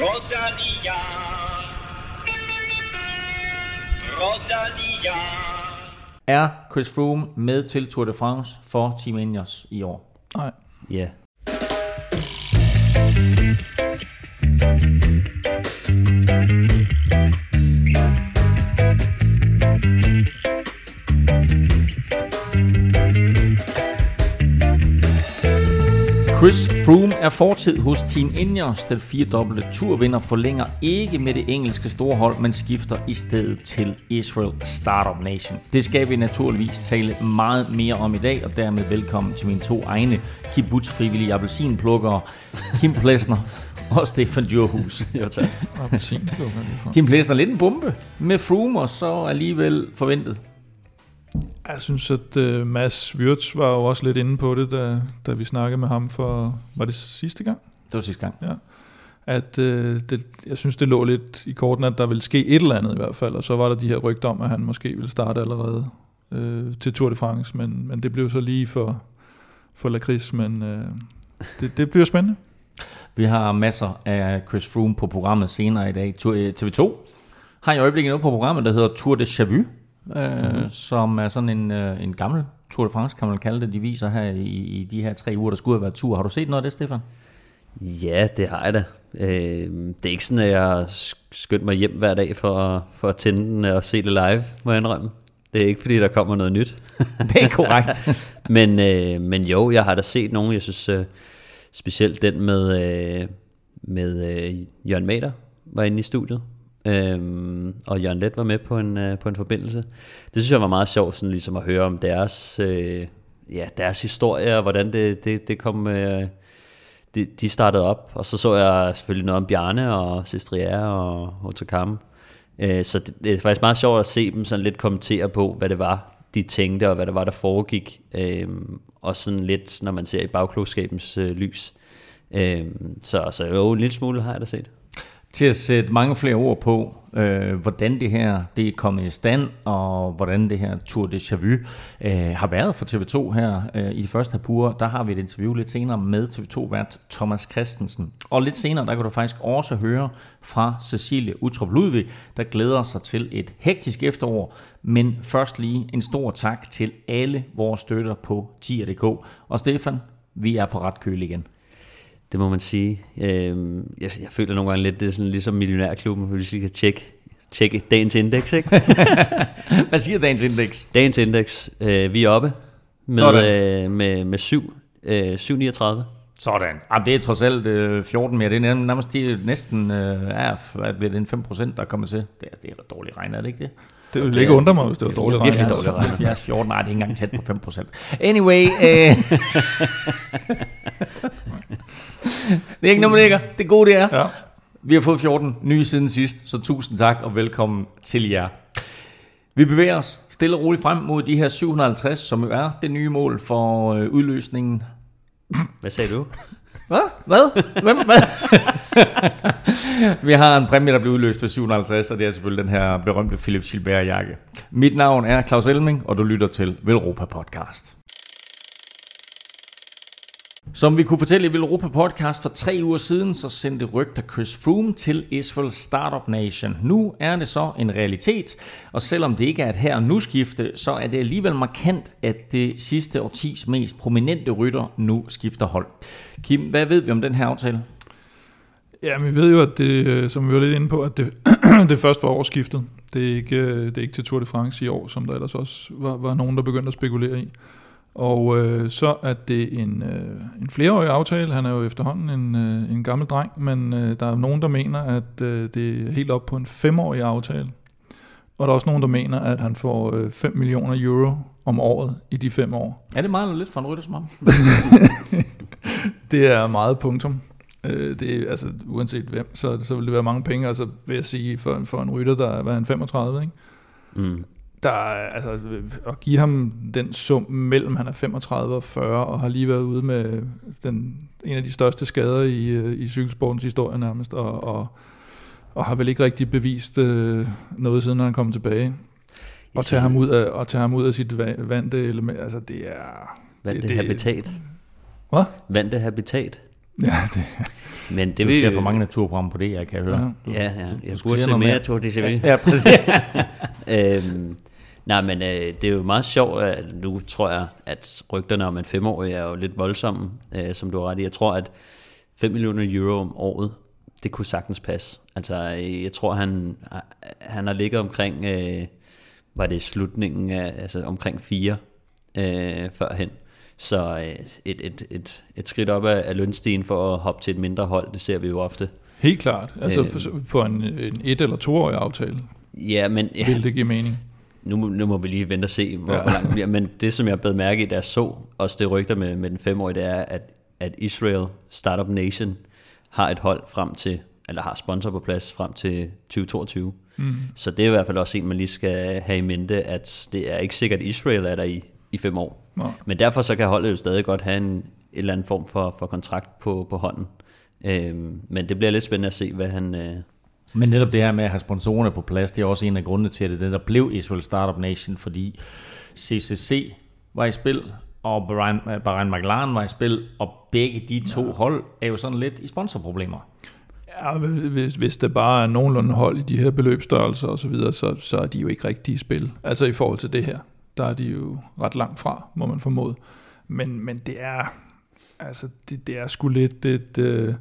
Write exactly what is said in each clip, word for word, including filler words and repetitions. Rodania. Rodania. Er Chris Froome med til Tour de France for Team Ineos i år? Nej. Ja. Chris Froome er fortid hos Team Ineos. Den firedobbelte turvinder forlænger ikke med det engelske storhold, men skifter i stedet til Israel Startup Nation. Det skal vi naturligvis tale meget mere om i dag, og dermed velkommen til mine to egne kibbutz-frivillige appelsinplukkere, Kim Plesner og Stefan Djurhus. Jo, tak. Kim Plesner, lidt en bombe med Froome, og så alligevel forventet. Jeg synes, at uh, Mads Wirtz var jo også lidt inde på det, da, da vi snakkede med ham for... Var det sidste gang? Det var sidste gang. Ja. At, uh, det, jeg synes, det lå lidt i korten, at der ville ske et eller andet i hvert fald, og så var der de her rygter om, at han måske ville starte allerede uh, til Tour de France, men, men det blev så lige for, for Lakris, men uh, det, det bliver spændende. Vi har masser af Chris Froome på programmet senere i dag. T V to har i øjeblikket noget på programmet, der hedder Tour de Chavu. Mm-hmm. Som er sådan en, en gammel Tour de France, kan man kalde det, de viser her i, i de her tre uger, der skulle have været tur. Har du set noget af det, Stefan? Ja, det har jeg da. Øh, det er ikke sådan, at jeg skyndte mig hjem hver dag for, for at tænde den og se det live, må jeg indrømme. Det er ikke, fordi der kommer noget nyt. Det er korrekt. men, øh, men jo, jeg har da set nogen, jeg synes øh, specielt den med, øh, med øh, Jørgen Mader var inde i studiet. Øhm, og Jørgen Leth var med på en, øh, på en forbindelse. Det synes jeg var meget sjovt, sådan ligesom at høre om deres, øh, ja, deres historie, og hvordan det, det, det kom, øh, de, de startede op. Og så så jeg selvfølgelig noget om Bjarne og Sestriere og Hautacam. Øh, så det, det er faktisk meget sjovt at se dem sådan lidt kommentere på, hvad det var, de tænkte, og hvad det var, der foregik. Øh, og sådan lidt, når man ser i bagklogskabens øh, lys. Øh, så, så jo, en lille smule har jeg da set. Til at sætte mange flere ord på, øh, hvordan det her det er kommet i stand, og hvordan det her Tour de Chavu øh, har været for T V to her øh, i de første apure. Der har vi et interview lidt senere med T V to-vært Thomas Kristensen. Og lidt senere, der kan du faktisk også høre fra Cecilie Uttrup Ludwig, der glæder sig til et hektisk efterår. Men først lige en stor tak til alle vores støtter på T I A punktum d k. Og Stefan, vi er på ret køl igen. Det må man sige. Jeg, jeg føler nogle gange lidt, det er sådan ligesom millionærklubben, hvor vi lige kan tjekke, tjekke dagens indeks, ikke? Hvad siger dagens indeks? Dagens indeks. Øh, vi er oppe med, øh, med, med syv komma niogtredive. Sådan. Jamen, det er trods alt øh, fjorten mere. Det er nærmest det, næsten øh, er, at det er en fem procent, der kommer til. Det er, det er dårligt regnet, er det ikke det? Det ville ikke undre mig, hvis det var dårligt regnet. Det er virkelig dårligt regnet. fjorten, nej, det er ikke engang tæt på fem procent. Anyway. Øh, Det er ikke noget, man lægger. Det gode, det er. Ja. Vi har fået fjorten nye siden sidst, så tusind tak og velkommen til jer. Vi bevæger os stille og roligt frem mod de her syv hundrede og halvtreds, som jo er det nye mål for udløsningen. Hvad sagde du? Hvad? Hvad? Hvem? Hvad? Vi har en præmie, der bliver udløst for syv hundrede og halvtreds, og det er selvfølgelig den her berømte Philip Gilbert-jakke. Mit navn er Claus Elming, og du lytter til Velropa Podcast. Som vi kunne fortælle i Velropa Podcast for tre uger siden, så sendte rygter Chris Froome til Israel Startup Nation. Nu er det så en realitet, og selvom det ikke er et her- og nu-skifte, så er det alligevel markant, at det sidste årtis mest prominente rytter nu skifter hold. Kim, hvad ved vi om den her aftale? Ja, vi ved jo, at det, som vi var lidt inde på, at det, det først var årsskiftet. Det er, ikke, det er ikke til Tour de France i år, som der ellers også var, var nogen, der begyndte at spekulere i. Og øh, så er det en, øh, en flereårig aftale. Han er jo efterhånden en, øh, en gammel dreng, men øh, der er nogen, der mener, at øh, det er helt op på en femårig aftale. Og der er også nogen, der mener, at han får øh, fem millioner euro om året i de fem år. Er det meget eller lidt for en rytter som ham? Det er meget punktum. Øh, det er, altså, uanset hvem, så, så vil det være mange penge. Altså vil jeg sige, for, for en rytter, der er en femogtredive, ikke? Mm. Der, altså, at give ham den sum mellem, han er femogtredive og fyrre, og har lige været ude med den, en af de største skader i, i cykelsportens historie nærmest, og, og, og har vel ikke rigtig bevist øh, noget siden, han kom tilbage. Og tage ham ud af, og tage ham ud af sit vante element, altså det er... Vante det, det, habitat. Hvad? Vante habitat. Ja, det. Men det du ser vi, for mange naturprogrammer på det, jeg kan høre. Ja, ja, ja. Jeg du burde se mere, mere. Tour de Seville. Ja, ja, præcis. øhm, nej, men øh, det er jo meget sjovt, at nu tror jeg, at rygterne om en femårig er jo lidt voldsomme, øh, som du har ret i. Jeg tror, at fem millioner euro om året, det kunne sagtens passe. Altså, jeg tror, han, han har ligget omkring, øh, var det slutningen af, altså omkring fire øh, førhen. Så et, et, et, et skridt op af lønstigen for at hoppe til et mindre hold, det ser vi jo ofte. Helt klart, altså på en, en et- eller toårig aftale, ja, men, ja, vil det give mening. Nu, nu må vi lige vente og se, hvor, ja. hvor langt bliver. Men det, som jeg bed mærke i, da jeg så også det rygter med, med den femårige, det er, at, at Israel Startup Nation har et hold frem til, eller har sponsor på plads frem til tyve toogtyve. Mm. Så det er i hvert fald også en, man lige skal have i mente, at det er ikke sikkert, at Israel er der i, i fem år. Nå. Men derfor så kan holdet jo stadig godt have en eller anden form for, for kontrakt på, på hånden. Øhm, men det bliver lidt spændende at se, hvad han... Øh... Men netop det her med at have sponsorerne på plads, det er også en af grundene til, at det den der blev Israel Startup Nation, fordi C C C var i spil, og Bahrain McLaren var i spil, og begge de to ja. hold er jo sådan lidt i sponsorproblemer. Ja, hvis, hvis det bare er nogenlunde hold i de her beløbsstørrelser og så videre, så, så er de jo ikke rigtige i spil, altså i forhold til det her. Der er de jo ret langt fra, må man formode. Men, men det er altså det, det er sgu lidt det, det,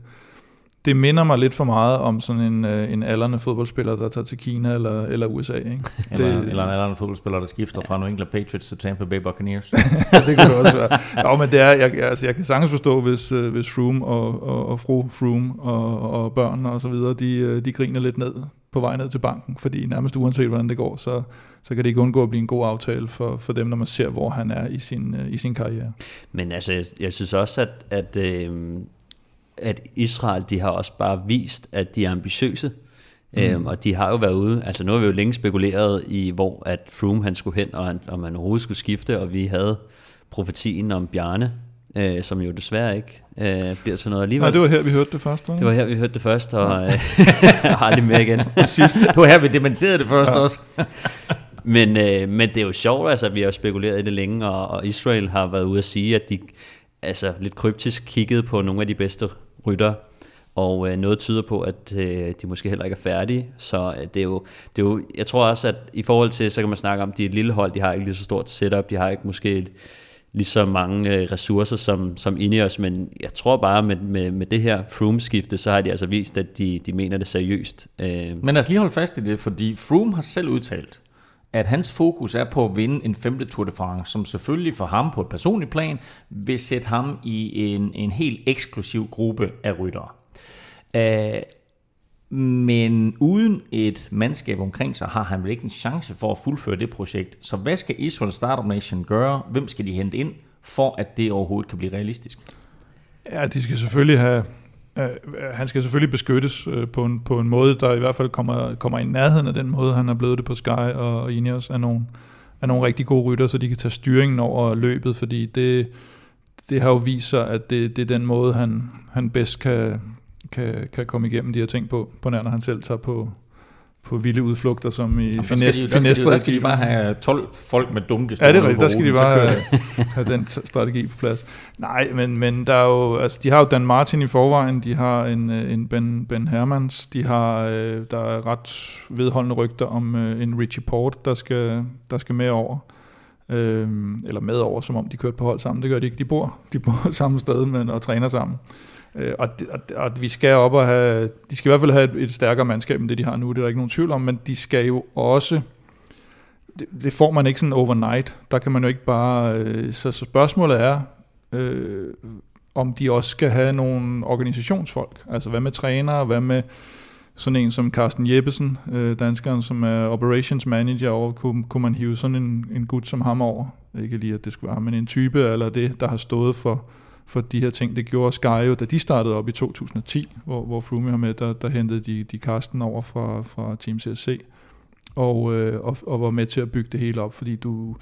det minder mig lidt for meget om sådan en, en aldrende fodboldspiller, der tager til Kina eller, eller U S A, ikke? Eller, det, eller en aldrende fodboldspiller, der skifter ja. fra New England Patriots til Tampa Bay Buccaneers. Det kunne det også være. Jo, men det er, jeg, altså, jeg kan sagtens forstå, hvis, hvis Froome og, og, og fru Froome og, og børn og så videre, de, de griner lidt ned på vej ned til banken, fordi nærmest uanset hvordan det går, så, så kan det ikke undgå at blive en god aftale for, for dem, når man ser, hvor han er i sin, i sin karriere. Men altså, jeg, jeg synes også, at, at, øh, at Israel, de har også bare vist, at de er ambitiøse, mm. øhm, og de har jo været ude, altså nu har vi jo længe spekuleret i, hvor at Froome han skulle hen, og han, om han overhovedet skulle skifte, og vi havde profetien om Bjarne, Øh, som jo desværre ikke øh, bliver til noget alligevel. Nej, det var her, vi hørte det først. Eller? Det var her, vi hørte det først, og øh, har det mere igen. Sidst. Det var her, vi dementerede det først ja. også. men, øh, men det er jo sjovt, altså, vi har jo spekuleret i det længe, og, og Israel har været ude at sige, at de altså, lidt kryptisk kiggede på nogle af de bedste ryttere, og øh, noget tyder på, at øh, de måske heller ikke er færdige. Så øh, det, er jo, det er jo, jeg tror også, at i forhold til, så kan man snakke om, de er et lille hold, de har ikke lige så stort setup, de har ikke måske et, lige så mange øh, ressourcer som, som Ineos, men jeg tror bare, med, med, med det her Froome-skifte, så har de altså vist, at de, de mener det seriøst. Øh. Men lad os lige holde fast i det, fordi Froome har selv udtalt, at hans fokus er på at vinde en femte Tour de France, som selvfølgelig for ham på et personligt plan, vil sætte ham i en, en helt eksklusiv gruppe af ryttere. Øh, men uden et mandskab omkring sig, har han vel ikke en chance for at fuldføre det projekt. Så hvad skal Israel Startup Nation gøre? Hvem skal de hente ind, for at det overhovedet kan blive realistisk? Ja, de skal selvfølgelig have, øh, han skal selvfølgelig beskyttes øh, på, en, på en måde, der i hvert fald kommer, kommer i nærheden af den måde, han er blevet det på Sky og Ineos, er nogle, er nogle rigtig gode rytter, så de kan tage styringen over løbet, fordi det, det har jo vist sig, at det, det er den måde, han, han bedst kan... Kan, kan komme igennem de her ting på, på nær, når han selv tager på, på vilde udflugter, som i Finestræskiven. Der skal, de, skal de bare have tolv folk med dunke. Ja, det er rigtigt. Der skal de bare have, have den strategi på plads. Nej, men, men der er jo, altså, de har jo Dan Martin i forvejen, de har en, en Ben, Ben Hermans, de har, der er ret vedholdende rygter om en Richie Port, der skal, der skal med over. Øhm, eller med over, som om de kørte på hold sammen. Det gør de ikke. De bor, de bor samme sted men, og træner sammen. Og, det, og, og vi skal op og have, de skal i hvert fald have et, et stærkere mandskab end det de har nu, det er der ikke nogen tvivl om, men de skal jo også, det, det får man ikke sådan overnight, der kan man jo ikke bare, øh, så, så spørgsmålet er, øh, om de også skal have nogle organisationsfolk, altså hvad med trænere, hvad med sådan en som Carsten Jeppesen, øh, danskeren, som er operations manager, og kunne, kunne man hive sådan en, en gut som ham over, ikke lige at det skulle være, men en type eller det, der har stået for, for de her ting. Det gjorde Sky jo, da de startede op i to tusind og ti, hvor, hvor Froome har med, der, der hentede de, de Carsten over fra, fra Team C S C, og, øh, og, og var med til at bygge det hele op, fordi du...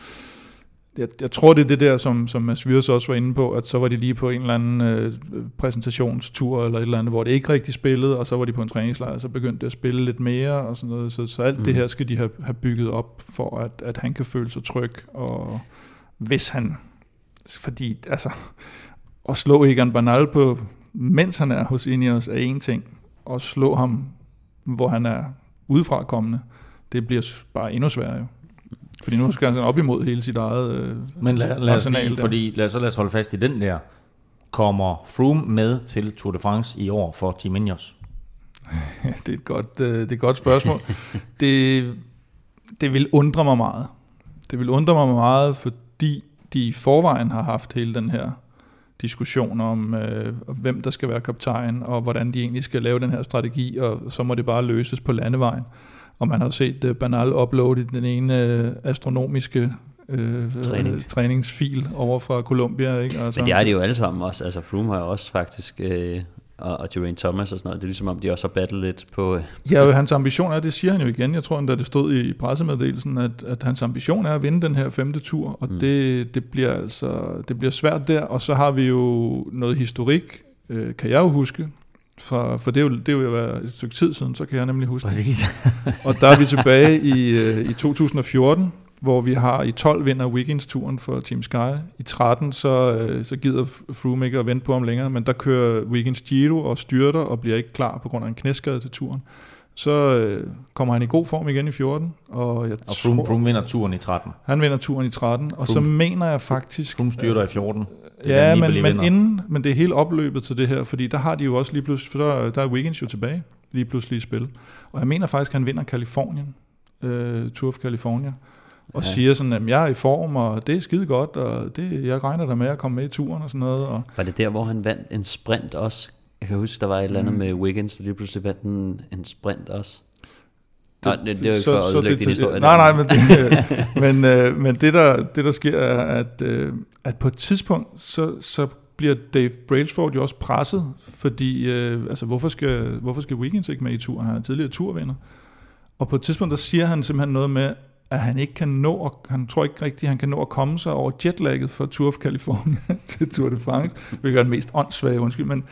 Jeg, jeg tror, det er det der, som, som Mads Vyrs også var inde på, at så var de lige på en eller anden øh, præsentationstur, eller et eller andet, hvor det ikke rigtig spillede, og så var de på en træningslejr, og så begyndte det at spille lidt mere, og sådan noget. Så, så alt mm. det her skal de have, have bygget op, for at, at han kan føle sig tryg, og hvis han... Fordi, altså... Og slå Egan Bernal på mens han er hos Ineos, er en ting, og slå ham, hvor han er udefra kommende, det bliver bare endnu sværere jo. Fordi nu skal han op imod hele sit eget øh, Men lad, lad os lige, fordi lad, så lad os holde fast i den der. Kommer Froome med til Tour de France i år for Team Ineos? det, er et godt, øh, det er et godt spørgsmål. det, det vil undre mig meget. Det vil undre mig meget, fordi de i forvejen har haft hele den her diskussion om, øh, hvem der skal være kaptajn, og hvordan de egentlig skal lave den her strategi, og så må det bare løses på landevejen. Og man har set uh, Bernal uploade den ene uh, astronomiske uh, Træning. uh, træningsfil over fra Colombia. Ikke? Og men de er det jo alle sammen også. Altså Froome har jo også faktisk, øh, og, og Geraint Thomas og sådan noget. Det er ligesom om, de også har battlet lidt på... Øh. Ja, hans ambition er, det siger han jo igen, jeg tror, da det stod i pressemeddelelsen, at, at hans ambition er at vinde den her femte tur, og mm. det, det, bliver altså, det bliver svært der. Og så har vi jo noget historik, øh, kan jeg jo huske, For, for det er jo, det er jo et stykke tid siden, så kan jeg nemlig huske. Og der er vi tilbage i, øh, i to tusind og fjorten, hvor vi har i tolv vinder Wiggins-turen for Team Sky. I tretten, så, øh, så gider Froome ikke at vente på ham længere, men der kører Wiggins Giro og styrter og bliver ikke klar på grund af en knæskade til turen. Så øh, kommer han i god form igen i fjorten. Og, jeg og Froome, tror, Froome vinder turen i tretten. Han vinder turen i tretten, og Froome. Så mener jeg faktisk... Froome styrter i fjorten. Ja, men, men inden, men det er hele opløbet til det her, fordi der har de jo også lige pludselig, for der, der er Wiggins jo tilbage, lige pludselig i spil. Og jeg mener faktisk, at han vinder Californien, øh, Tour of California, og ja. Siger sådan, at jeg er i form, og det er skide godt, og det, jeg regner der med at komme med i turen og sådan noget. Og var det der, hvor han vandt en sprint også? Jeg kan huske, der var et eller andet mm. med Wiggins, der lige pludselig vandt en, en sprint også. Nej, det, det er jo så, for at udlægge din historie. Nej, nej, men, det, men, øh, men det, der, det der sker er, at, øh, at på et tidspunkt, så, så bliver Dave Brailsford jo også presset, fordi øh, altså, hvorfor, skal, hvorfor skal Wiggins ikke med i tur? Han er tidligere turvinder. Og på et tidspunkt, der siger han simpelthen noget med, at han ikke kan nå, og han tror ikke rigtigt, han kan nå at komme sig over jetlagget fra Tour of California til Tour de France, hvilket er den mest åndssvage, undskyld, men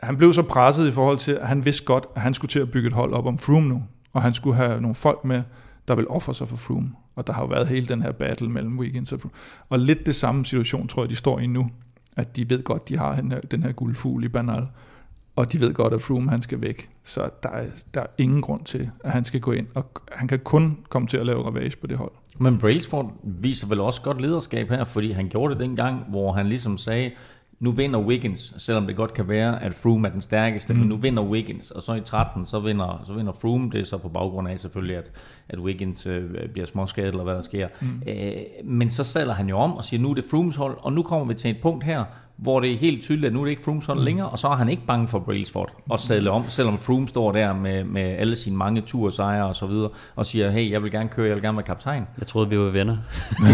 han blev så presset i forhold til, at han vidste godt, at han skulle til at bygge et hold op om Froome nu. Og han skulle have nogle folk med, der vil ofre sig for Froome. Og der har jo været hele den her battle mellem Wiggins og Froome. Og lidt det samme situation, tror jeg, de står i nu. At de ved godt, de har den her, den her guldfugl i Bernal. Og de ved godt, at Froome han skal væk. Så der er, der er ingen grund til, at han skal gå ind. Og han kan kun komme til at lave ravage på det hold. Men Brailsford viser vel også godt lederskab her, fordi han gjorde det dengang, hvor han ligesom sagde... Nu vinder Wiggins, selvom det godt kan være, at Froome er den stærkeste, mm. men nu vinder Wiggins, og så i tretten, så vinder, så vinder Froome, det er så på baggrund af selvfølgelig, at, at Wiggins øh, bliver småskadet, eller hvad der sker. Mm. Øh, men så sælger han jo om og siger, nu er det Froomes hold, og nu kommer vi til et punkt her, hvor det er helt tydeligt, at nu er det ikke Froomes hold mm. længere, og så er han ikke bange for Brailsford at sadle om, selvom Froome står der med, med alle sine mange tursejre og så videre, og siger, hey, jeg vil gerne køre, jeg vil gerne være kaptajn. Jeg troede, vi var venner.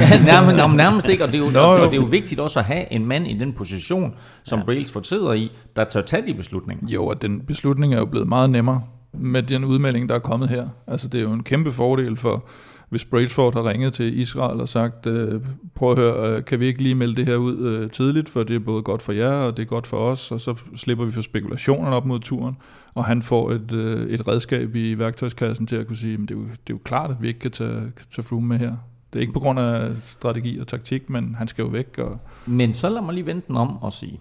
ja, nærmest, nærmest ikke, og det, er jo, no, og det er jo vigtigt også at have en mand i den position, som ja. Brailsford sidder i, der tør tage de beslutninger. Jo, og den beslutning er jo blevet meget nemmere med den udmelding, der er kommet her. Altså, det er jo en kæmpe fordel for... Hvis Brailsford har ringet til Israel og sagt, øh, prøv at høre, øh, kan vi ikke lige melde det her ud øh, tidligt, for det er både godt for jer, og det er godt for os, og så slipper vi for spekulationerne op mod turen, og han får et, øh, et redskab i værktøjskassen til at kunne sige, at det, det er jo klart, at vi ikke kan tage, kan tage Froome med her. Det er ikke på grund af strategi og taktik, men han skal jo væk. Og men så lad mig lige vente den om og sige,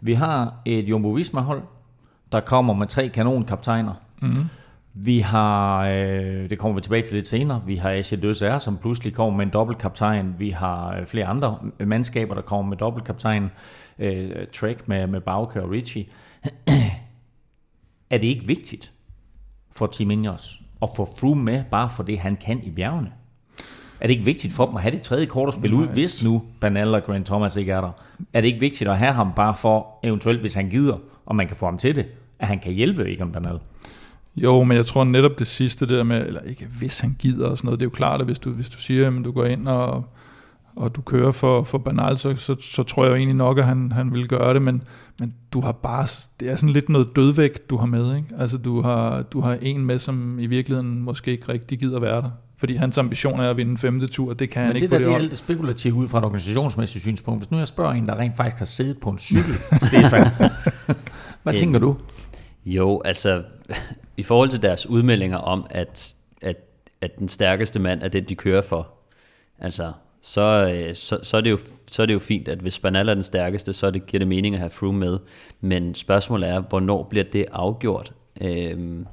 vi har et Jumbo-Visma-hold, der kommer med tre kanonkaptajner. Mm-hmm. Vi har, øh, det kommer vi tilbage til lidt senere, vi har A C D S R, som pludselig kommer med en dobbeltkaptajn. Vi har øh, flere andre mandskaber, der kommer med dobbeltkaptajn. Øh, Trek med, med Bauke og Richie. Er det ikke vigtigt for Team Ineos at få Froome med, bare for det, han kan i bjergene? Er det ikke vigtigt for dem at have det tredje kort at spille ud, hvis nu Bernal og Geraint Thomas ikke er der? Er det ikke vigtigt at have ham bare for, eventuelt hvis han gider, og man kan få ham til det, at han kan hjælpe Egan Bernal? Jo, men jeg tror netop det sidste, det der med, eller ikke, hvis han gider og sådan noget, det er jo klart, at hvis du, hvis du siger, at du går ind og, og du kører for, for Bernal, så, så, så tror jeg jo egentlig nok, at han, han vil gøre det, men, men du har bare, det er sådan lidt noget dødvægt, du har med, ikke? Altså du har, du har en med, som i virkeligheden måske ikke rigtig gider være der, fordi hans ambition er at vinde en femte tur, det kan men han det ikke der, på det hold. Men det der, det er lidt spekulativt ud fra et organisationsmæssigt synspunkt. Hvis nu jeg spørger en, der rent faktisk har siddet på en cykel, Stefan, hvad tænker du? Jo, altså... I forhold til deres udmeldinger om, at, at, at den stærkeste mand er den, de kører for, altså, så, så, så, er det jo, så er det jo fint, at hvis Bernal er den stærkeste, så det, giver det mening at have Froome med. Men spørgsmålet er, hvornår bliver det afgjort? Øhm,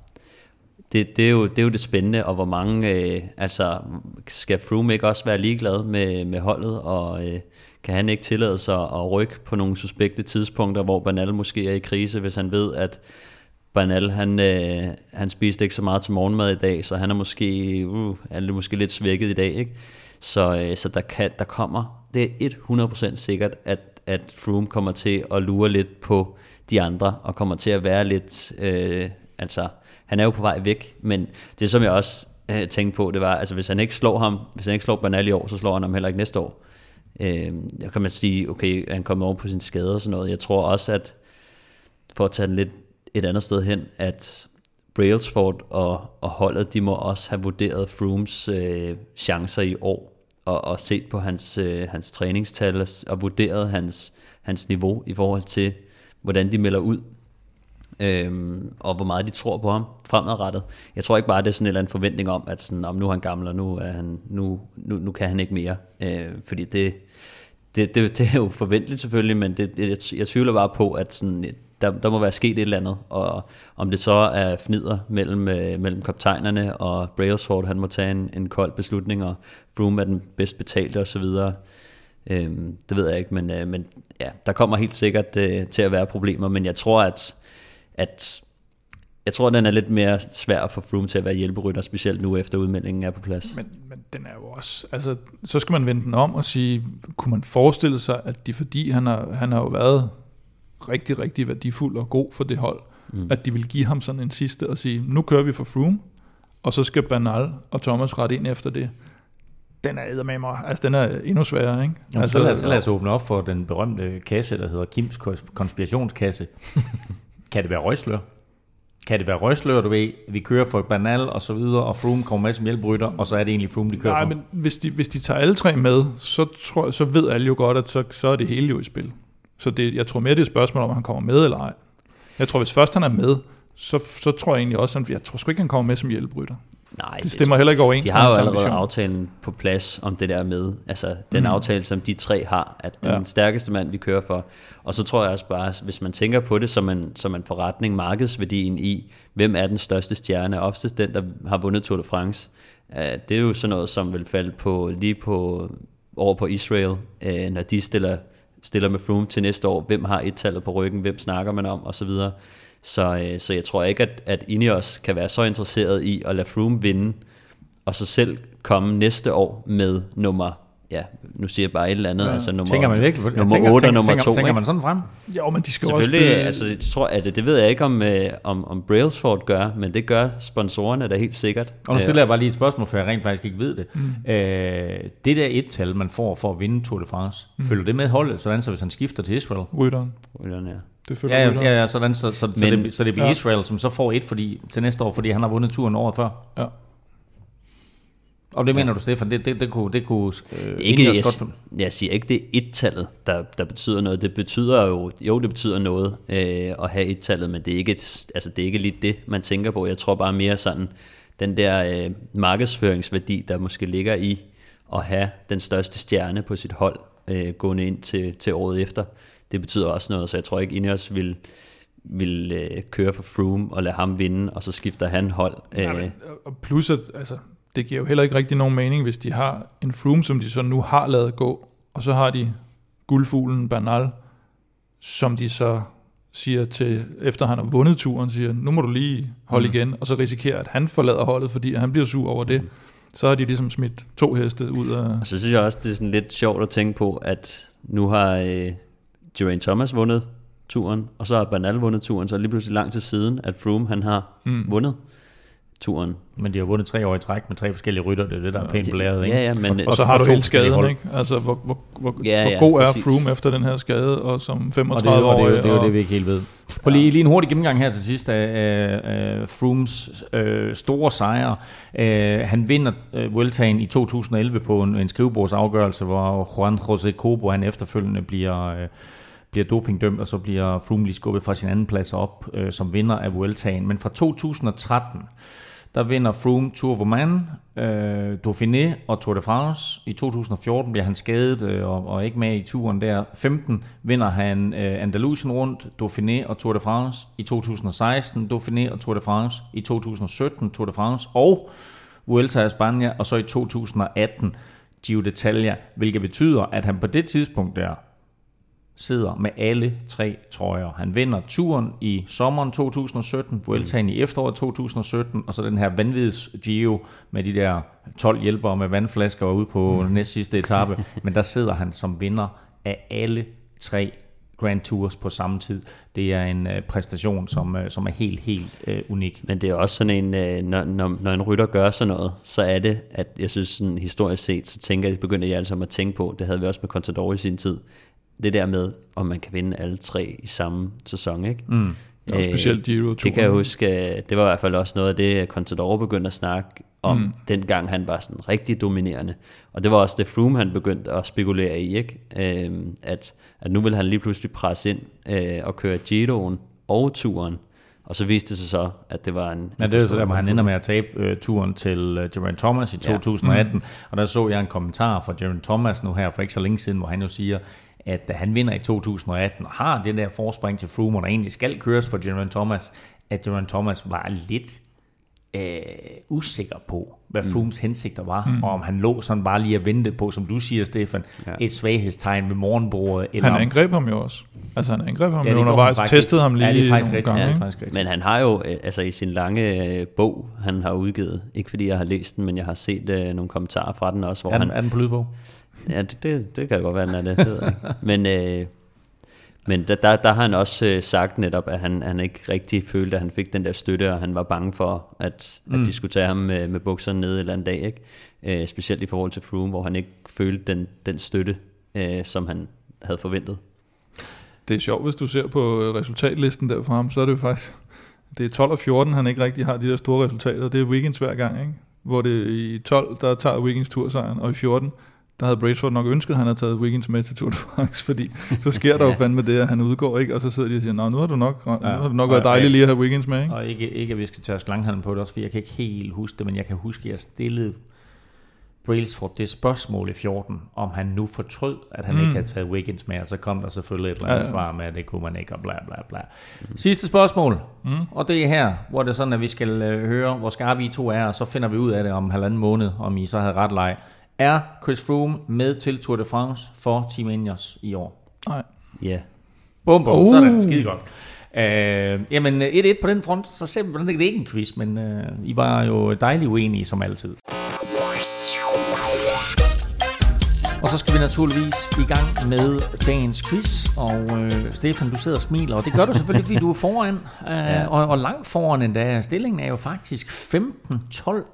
det, det, er jo, det er jo det spændende, og hvor mange... Øh, altså, skal Froome ikke også være ligeglad med, med holdet, og øh, kan han ikke tillade sig at rykke på nogle suspekte tidspunkter, hvor Bernal måske er i krise, hvis han ved, at Bernal, han, øh, han spiste ikke så meget til morgenmad i dag, så han er måske, uh, han er måske lidt svækket i dag, ikke? Så, øh, så der, kan, der kommer, det er hundrede procent sikkert, at, at Froome kommer til at lure lidt på de andre, og kommer til at være lidt, øh, altså, han er jo på vej væk, men det som jeg også øh, tænkte på, det var, altså hvis han ikke slår ham, hvis han ikke slår Bernal i år, så slår han ham heller ikke næste år. Øh, jeg kan man sige, okay, han kommer over på sin skade og sådan noget. Jeg tror også, at for at tage den lidt et andet sted hen, at Brailsford og, og holdet, de må også have vurderet Froomes øh, chancer i år, og, og set på hans, øh, hans træningstal, og vurderet hans, hans niveau i forhold til, hvordan de melder ud, øhm, og hvor meget de tror på ham fremadrettet. Jeg tror ikke bare, det er sådan en eller anden forventning om, at sådan, om nu er han gammel, og nu, er han, nu, nu, nu kan han ikke mere, øh, fordi det, det, det, det er jo forventeligt selvfølgelig, men det, jeg, jeg tvivler bare på, at sådan... Der, der må være sket et eller andet, og om det så er fnider mellem, mellem kaptajnerne, og Brailsford, han må tage en, en kold beslutning, og Froome er den bedst betalte osv. Øhm, det ved jeg ikke, men, øh, men ja, der kommer helt sikkert øh, til at være problemer, men jeg tror, at, at jeg tror, at den er lidt mere svær for Froome til at være hjælperytter, specielt nu efter udmeldingen er på plads. Men, men den er jo også, altså så skal man vende den om og sige, kunne man forestille sig, at de, fordi han har, han har jo været rigtig, rigtig værdifuld og god for det hold, mm. at de vil give ham sådan en sidste og sige, nu kører vi for Froome, og så skal Bernal og Thomas rette ind efter det. Den er eddermame, altså den er endnu sværere, ikke? Jamen, altså, så, lad os, så lad os åbne op for den berømte kasse, der hedder Kims konspirationskasse. Kan det være røgslør? Kan det være røgslør, du ved, vi kører for Bernal og så videre, og Froome kommer med som hjælperytter, og så er det egentlig Froome, de kører. Nej, for. Men hvis de, hvis de tager alle tre med, så, tror, så ved alle jo godt, at så, så er det hele jo i spil. Så det, jeg tror mere, det er et spørgsmål om, at han kommer med eller ej. Jeg tror, hvis først han er med, så, så tror jeg egentlig også, at jeg tror sgu ikke, han kommer med som hjælperytter. Nej, det stemmer det, heller ikke overens. De har jo allerede aftalen på plads om det der med. Altså den mm. aftale, som de tre har, at ja. Den stærkeste mand, vi kører for. Og så tror jeg også bare, hvis man tænker på det, som en, som en forretning, markedsværdien i, hvem er den største stjerne, oftest den, der har vundet Tour de France. Det er jo sådan noget, som vil falde på, lige på, over på Israel, når de stiller... stiller med Froome til næste år, hvem har et tallet på ryggen, hvem snakker man om, og så videre. Så, øh, så jeg tror ikke, at, at Ineos kan være så interesseret i at lade Froome vinde, og så selv komme næste år med nummer, ja, nu siger jeg bare et eller andet, ja. Altså nummer, tænker man virkelig, nummer tænker, otte og nummer tænker, to. Tænker ikke? Man sådan frem? Jo, men de skal selvfølgelig, også blive... altså, jeg tror, at det, det ved jeg ikke, om, øh, om, om Brailsford gør, men det gør sponsorerne da helt sikkert. Og nu stiller jeg bare lige et spørgsmål, for jeg rent faktisk ikke ved det. Mm. Øh, det der et-tal, man får for at vinde Tour de France, mm. følger det med holdet, sådan så hvis han skifter til Israel? Rytteren. Rytteren, ja. Det ja, ja, ja, sådan så, så, men, så, det, så det bliver ja. Israel, som så får et fordi, til næste år, fordi han har vundet turen året før. Ja. Og det mener ja. Du, Stefan, det, det, det kunne, det kunne øh, ikke, jeg, jeg siger ikke, det er et-tallet, der, der betyder noget. Det betyder jo, jo det betyder noget øh, at have et-tallet, men det er, ikke et, altså, det er ikke lige det, man tænker på. Jeg tror bare mere sådan, den der øh, markedsføringsværdi, der måske ligger i at have den største stjerne på sit hold, øh, gående ind til, til året efter. Det betyder også noget, så jeg tror ikke, Ineos vil... vil øh, køre for Froome og lade ham vinde, og så skifter han hold. Øh. Ja, men, og plus, at, altså, det giver jo heller ikke rigtig nogen mening, hvis de har en Froome, som de så nu har lavet gå, og så har de guldfuglen Bernal, som de så siger til, efter han har vundet turen, siger, nu må du lige holde mm. igen, og så risikerer, at han forlader holdet, fordi han bliver sur over det. Mm. Så har de ligesom smidt to heste ud af... Og så synes jeg også, det er sådan lidt sjovt at tænke på, at nu har øh, Geraint Thomas vundet turen, og så har Bernal vundet turen, så lige pludselig langt til siden, at Froome, han har mm. vundet turen. Men de har vundet tre år i træk med tre forskellige rytter, det er det, der er pænt blæret, ikke? Ja, ja, men, og, og så har og du hele skaden, ikke? Altså, hvor, hvor, hvor, ja, ja, hvor god er præcis. Froome efter den her skade, og som femogtredive år... Og det er jo det, det, det, det, vi ikke helt ved. På lige, lige en hurtig gennemgang her til sidst af uh, uh, Froomes uh, store sejre. Uh, han vinder uh, Vueltaen i to tusind og elleve på en, en skrivebordsafgørelse, hvor Juan José Cobo, han efterfølgende bliver... Uh, bliver dopingdømt, og så bliver Froome lige skubbet fra sin anden plads op øh, som vinder af Vueltaen. Men fra to tusind og tretten, der vinder Froome Tour Woman, øh, Dauphiné og Tour de France. I to tusind og fjorten bliver han skadet øh, og, og ikke med i turen der. femten vinder han øh, Andalusien rundt, Dauphiné og Tour de France. I to tusind og seksten Dauphiné og Tour de France. I to tusind og sytten Tour de France og Vuelta i Spanien. Og så i to tusind og atten Giro d'Italia, hvilket betyder, at han på det tidspunkt der sidder med alle tre trøjer. Han vinder turen i sommeren to tusind og sytten, Vueltaen i efteråret to tusind og sytten, og så den her vanvids Giro med de der tolv hjælpere med vandflasker ude på næst sidste etape. Men der sidder han som vinder af alle tre Grand Tours på samme tid. Det er en øh, præstation, som, øh, som er helt, helt øh, unik. Men det er også sådan en, øh, når, når, når en rytter gør sådan noget, så er det, at jeg synes sådan historisk set, så tænker jeg, begynder jeg altså at tænke på, det havde vi også med Contador i sin tid, det der med, om man kan vinde alle tre i samme sæson, ikke? Mm. Det var specielt Giro. Det kan jeg huske, det var i hvert fald også noget af det, Contador begyndte at snakke om, mm. dengang han var sådan rigtig dominerende. Og det var også det, Froome han begyndte at spekulere i, ikke? Øhm, at, at nu ville han lige pludselig presse ind øh, og køre Giroen og turen. Og så viste det sig så, at det var en... Ja, det er så der, hvor han ender med at tabe øh, turen til øh, Geraint Thomas i to tusind og atten. Ja. Mm. Og der så jeg en kommentar fra Geraint Thomas nu her for ikke så længe siden, hvor han jo siger, at da han vinder i to tusind og atten og har det der forspring til Froome, og der egentlig skal køres for Geraint Thomas, at Geraint Thomas var lidt øh, usikker på, hvad Froomes mm. hensigter var, mm. og om han lå sådan bare lige at vente på, som du siger, Stefan, ja. et svaghedstegn ved morgenbordet. Eller han angreb ham jo også. Altså han angreb ham ja, jo undervejs, faktisk, testede ham lige ja, det er faktisk nogle gange. Ja, ja. Men han har jo, altså i sin lange bog, han har udgivet, ikke fordi jeg har læst den, men jeg har set øh, nogle kommentarer fra den også. Hvor er, den, han, er den på lydbog? Ja, det, det, det kan det godt være, den er det. det men øh, men der, der, der har han også øh, sagt netop, at han, han ikke rigtig følte, at han fik den der støtte, og han var bange for, at, mm. at de skulle tage ham med, med bukserne nede eller en dag. Ikke? Øh, specielt i forhold til Froome, hvor han ikke følte den, den støtte, øh, som han havde forventet. Det er sjovt, hvis du ser på resultatlisten der for ham, så er det jo faktisk, det er tolv og fjorten, han ikke rigtig har de der store resultater. Det er Wiggins hver gang, ikke? Hvor det i tolv, der tager Wiggins tursejren, og i fjorten, der havde Brailsford nok ønsket, at han havde taget Wiggins med til Tour de France, fordi så sker der jo fandme det, at han udgår, ikke? Og så sidder de og siger, nå, nu har du nok, nu har du nok ja, været dejligt lige at have Wiggins med. Ikke? Og ikke, ikke, at vi skal tage slanghanden på det også, for jeg kan ikke helt huske det, men jeg kan huske, at jeg stillede Brailsford det spørgsmål i fjorten, om han nu fortrød, at han mm. ikke havde taget Wiggins med, og så kom der selvfølgelig et eller andet ja, ja. svar med, at det kunne man ikke, og bla bla bla. Mm. Sidste spørgsmål, mm. og det er her, hvor det er sådan, at vi skal høre, hvor skarpe I to er, og så finder vi ud af det om halvanden måned, om I så havde ret leg. Er Chris Froome med til Tour de France for Team Ineos i år? Nej. Ja. Bum, bum. Uh. Sådan. Skide godt. Øh, jamen, et-et på den front, så simpelthen det er ikke en quiz, men øh, I var jo dejligt uenige som altid. Og så skal vi naturligvis i gang med dagens quiz, og øh, Stefan, du sidder og smiler, og det gør du selvfølgelig, fordi du er foran, øh, ja. og, og langt foran endda. Stillingen er jo faktisk femten tolv.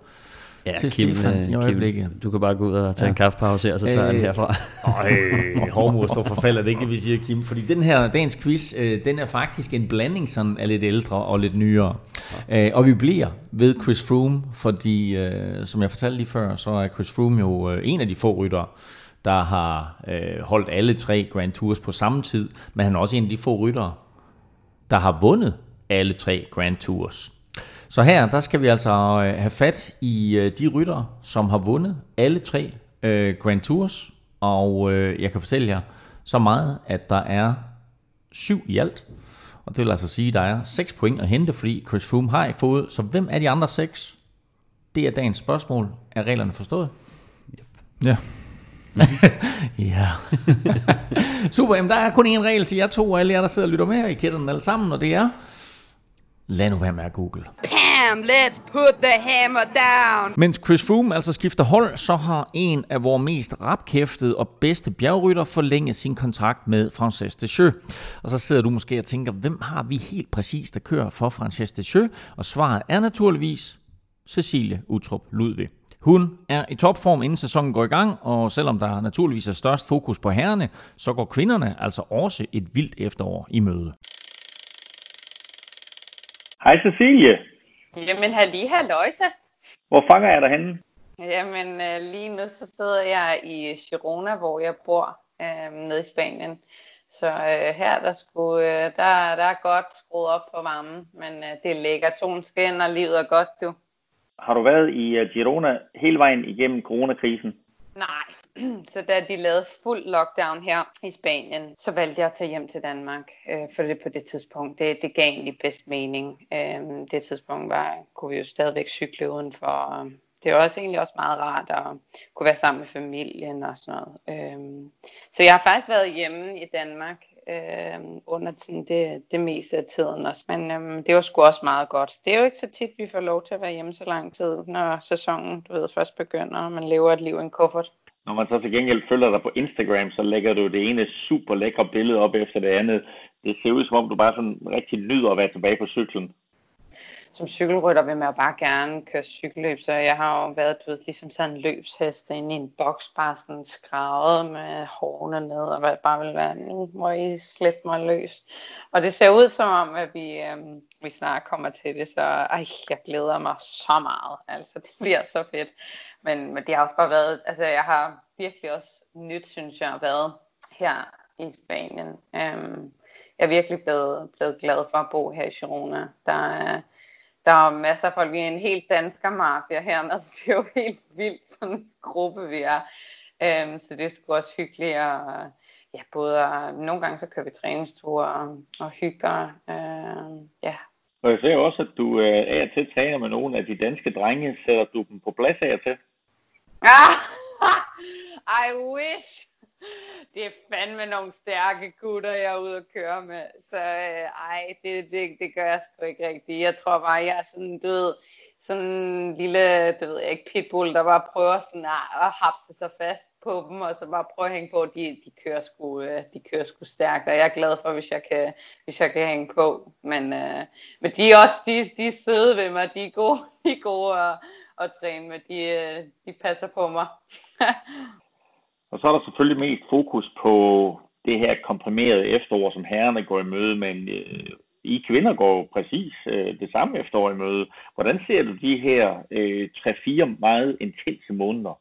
Ja, til Kim, Stefan i øjeblikket. Kim, du kan bare gå ud og tage ja. en kaffepause her, og så tager øh, jeg den herfra. Øj, hårdmod står forfaldet, det kan vi sige, Kim. Fordi den her dagens quiz, øh, den er faktisk en blanding sådan af lidt ældre og lidt nyere. Okay. Øh, og vi bliver ved Chris Froome, fordi øh, som jeg fortalte lige før, så er Chris Froome jo øh, en af de få ryttere, der har øh, holdt alle tre Grand Tours på samme tid. Men han er også en af de få ryttere, der har vundet alle tre Grand Tours. Så her, der skal vi altså have fat i de ryttere, som har vundet alle tre øh, Grand Tours. Og øh, jeg kan fortælle jer så meget, at der er syv i alt. Og det vil altså sige, at der er seks point at hente, fordi Chris Froome har I fået. Så hvem er de andre seks? Det er dagens spørgsmål. Er reglerne forstået? Ja. Ja. Super, jamen der er kun én regel til jer to og alle jer, der sidder og lytter med. I kender den alle sammen, og det er... Lad nu være med at google. Bam, let's put the hammer down. Mens Chris Froome altså skifter hold, så har en af vores mest rapkæftede og bedste bjergrytter forlænget sin kontrakt med Frances Descheux. Og så sidder du måske og tænker, hvem har vi helt præcist at køre for Frances Descheux? Og svaret er naturligvis Cecilie Uttrup Ludwig. Hun er i topform, inden sæsonen går i gang, og selvom der naturligvis er størst fokus på herrerne, så går kvinderne altså også et vildt efterår i møde. Hej Cecilie. Jamen halli, halløjsa. Hvor fanger jeg dig henne? Jamen lige nu så sidder jeg i Girona, hvor jeg bor øh, nede i Spanien. Så øh, her der, skulle, øh, der, der er godt skruet op for varmen, men øh, det er lækkert. Solen skinner, livet er godt, du. Har du været i Girona hele vejen igennem coronakrisen? Nej, så da de lavede fuld lockdown her i Spanien, så valgte jeg at tage hjem til Danmark, øh, for det på det tidspunkt. Det, det gav egentlig bedst mening. Øh, det tidspunkt var, kunne vi jo stadigvæk cykle udenfor. Det var også egentlig også meget rart at kunne være sammen med familien og sådan noget. Øh, så jeg har faktisk været hjemme i Danmark øh, under tiden, det, det meste af tiden også. Men øh, det var sgu også meget godt. Det er jo ikke så tit, vi får lov til at være hjemme så lang tid, når sæsonen du ved, først begynder, og man lever et liv i en kuffert. Når man så til gengæld følger dig på Instagram, så lægger du det ene super lækre billede op efter det andet. Det ser ud som om, du bare sådan rigtig nyder at være tilbage på cyklen. Som cykelrytter vil man bare gerne køre cykelløb, så jeg har jo været du ved, ligesom sådan en løbshest inde i en boks, bare sådan skravet med hårene ned, og bare vil være, nu må I slippe mig løs. Og det ser ud som om, at vi, øhm, vi snart kommer til det, så ej, jeg glæder mig så meget, altså det bliver så fedt. Men, men det har også bare været, altså jeg har virkelig også nyt, synes jeg, været her i Spanien. Øhm, jeg er virkelig blevet, blevet glad for at bo her i Girona, der er Der er masser af folk. Vi er en helt danskermafia hernede. Det er jo helt vildt, sådan en gruppe vi er. Øhm, så det er sgu også hyggeligt. Og, ja, både, og, nogle gange så kører vi træningsture og, og hygger. Øhm, ja. Og jeg ser jo også, at du øh, af og til træner med nogle af de danske drenge. Sætter du dem på plads af og til? Ah, I wish! Det er fandme nogle stærke gutter, jeg er ude at køre med. Så øh, ej, det, det, det gør jeg sgu ikke rigtigt. Jeg tror bare, jeg er sådan, du ved, sådan en lille, du ved ikke, pitbull, der bare prøver sådan at hapse sig fast på dem, og så bare prøve at hænge på. De, de, kører sgu, de kører sgu stærkt, og jeg er glad for, hvis jeg kan, hvis jeg kan hænge på. Men, øh, men de er også, de, de er søde ved mig, de er gode, de er gode at, at træne med, de, de passer på mig. Og så er der selvfølgelig mest fokus på det her komprimerede efterår, som herrerne går i møde, men øh, I kvinder går jo præcis øh, det samme efterår i møde. Hvordan ser du de her øh, tre fire meget intense måneder?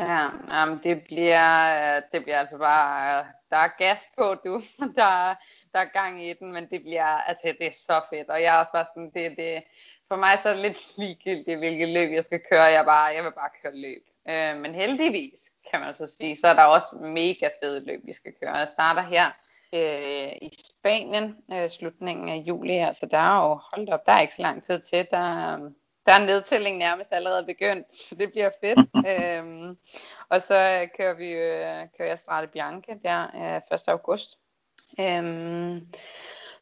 Ja, jamen, det bliver, det bliver altså bare, der er gas på, du, der, der er gang i den, men det bliver, altså det er så fedt, og jeg er også bare sådan, det, det, for mig så er det lidt ligegyldigt, hvilket løb jeg skal køre, jeg, bare, jeg vil bare køre løb, øh, men heldigvis, kan man så sige, så er der også mega fede løb, vi skal køre. Jeg starter her øh, i Spanien, øh, slutningen af juli her, så der er jo holdt op, der er ikke så lang tid til, der, der er nedtælling nærmest allerede begyndt, så det bliver fedt. øhm, og så kører vi, øh, kører jeg Strade Bianche der øh, første august. Øhm,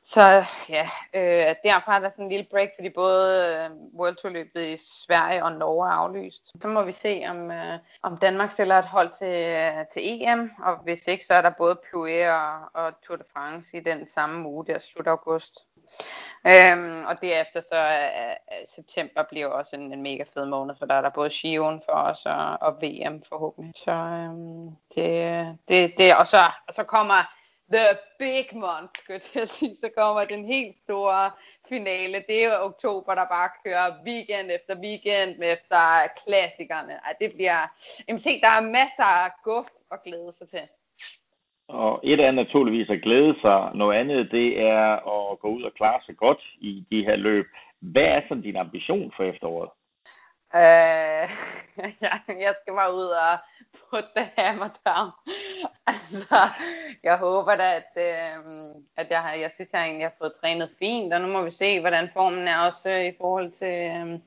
Så ja, øh, derfra er der sådan en lille break, fordi både øh, World Tour-løbet i Sverige og Norge er aflyst. Så må vi se, om, øh, om Danmark stiller et hold til, øh, til E M, og hvis ikke, så er der både Plouet og, og Tour de France i den samme uge, der slut august. Øhm, og derefter så øh, september bliver også en, en mega fed måned, for der er der både Giroen for os og, og V M forhåbentlig. Så øh, det, det, det, og så, og så kommer... The big month, skulle jeg sige, så kommer den helt store finale. Det er jo oktober, der bare kører weekend efter weekend efter klassikerne. Ej, det bliver... Jamen se, der er masser af guf at glæde sig til. Og et er naturligvis at glæde sig. Noget andet, det er at gå ud og klare sig godt i de her løb. Hvad er sådan din ambition for efteråret? Øh, jeg, jeg skal bare ud og put the hammer down. Altså, jeg håber da, at, øh, at jeg, har, jeg synes, jeg egentlig har fået trænet fint, og nu må vi se, hvordan formen er også øh, i forhold til, øh,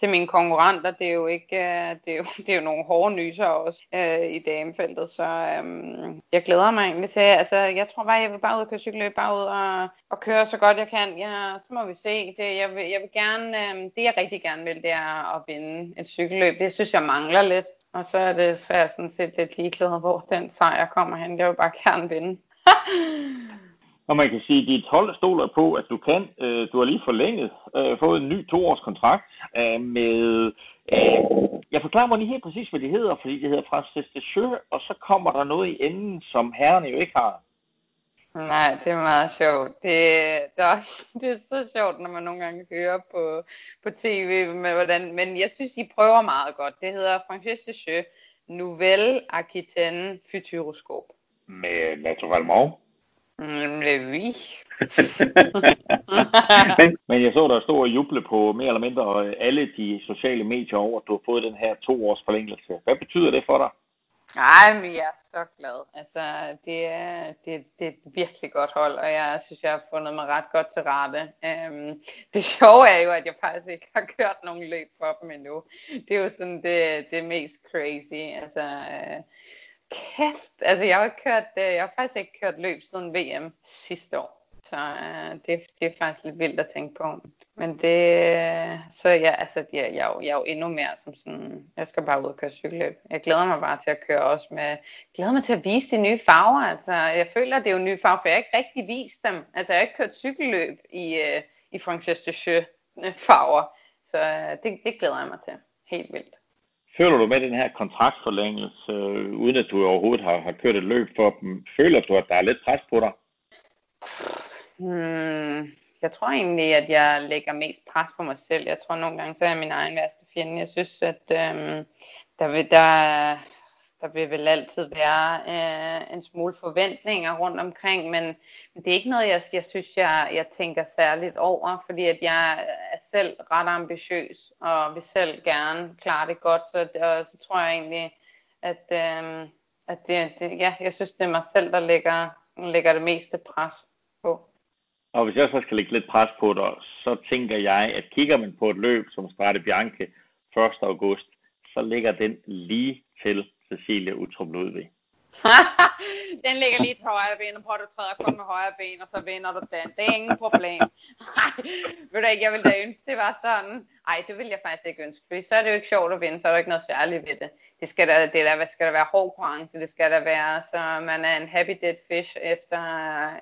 til mine konkurrenter. Det er jo ikke, øh, det er jo, det er jo nogle hårde nyser også øh, i damefeltet, så øh, jeg glæder mig egentlig til. Altså, jeg tror bare, jeg vil bare ud og køre cykelløb, bare ud og, og køre så godt jeg kan. Ja, så må vi se. Det, jeg vil, jeg vil gerne, øh, det jeg rigtig gerne vil, det er at vinde et cykelløb. Det synes jeg mangler lidt. Og så er det så er jeg sådan set lidt ligeglad, hvor den sejr kommer hen. Jeg vil bare gerne vinde. Og man kan sige, at de tolv stoler på, at du kan. Du har lige forlænget, fået en ny to-årskontrakt med... Jeg forklarer mig lige helt præcis, hvad de hedder, fordi de hedder Francis de Sjø, og så kommer der noget i enden, som herrerne jo ikke har. Nej, det er meget sjovt. Det, der, det er så sjovt, når man nogle gange hører på, på tv, med hvordan, men jeg synes, I prøver meget godt. Det hedder Francis de Sjø, Nouvelle Aquitaine Futuroscope. Med naturellement. Levi. men, men jeg så, der stod og juble på mere eller mindre alle de sociale medier over, at du har fået den her to års forlængelse. Hvad betyder det for dig? Nej, men jeg er så glad. Altså, det er, det, det er et virkelig godt hold, og jeg synes, jeg har fundet mig ret godt til rette. Øhm, det sjove er jo, at jeg faktisk ikke har kørt nogen løb for dem endnu. Det er jo sådan det, det mest crazy. Altså, øh, kæft. Altså, jeg har ikke kørt, jeg har faktisk ikke kørt løb siden V M sidste år. Så øh, det, det er faktisk lidt vildt at tænke på. Men det, så ja, altså, det, jeg, jeg, jeg er jo endnu mere som sådan, jeg skal bare ud og køre cykelløb. Jeg glæder mig bare til at køre også med, jeg glæder mig til at vise de nye farver. Altså, jeg føler, det er jo nye farver, for jeg har ikke rigtig vist dem. Altså, jeg har ikke kørt cykelløb i, øh, i Franchise-farver. Så øh, det, det glæder jeg mig til. Helt vildt. Føler du med den her kontraktforlængelse, øh, uden at du overhovedet har, har kørt et løb for dem, føler du, at der er lidt pres på dig? Hmm... Jeg tror egentlig, at jeg lægger mest pres på mig selv. Jeg tror nogle gange, så er jeg min egen værste fjende. Jeg synes, at øhm, der, vil, der, der vil vel altid være øh, en smule forventninger rundt omkring, men det er ikke noget, jeg, jeg synes, jeg, jeg tænker særligt over, fordi at jeg er selv ret ambitiøs, og vil selv gerne klare det godt, så, og så tror jeg egentlig, at, øh, at det, det, ja, jeg synes, det er mig selv, der lægger, lægger det meste pres på. Og hvis jeg så skal lægge lidt pres på dig, så tænker jeg, at kigger man på et løb som Strade Bianche første august, så ligger den lige til Cecilie Uttrup Ludwig. Den ligger lige til højre ben, og prøver du træder kun med højre ben, og så vinder du den. Det er ingen problem. Ej, ved du ikke, jeg ville da ønske, det var sådan. Ej, det vil jeg faktisk ikke ønske, fordi så er det jo ikke sjovt at vinde, så er der ikke noget særligt ved det. Det skal der, det der, hvad skal der være hård konkurrence, det skal der være, så man er en happy dead fish efter,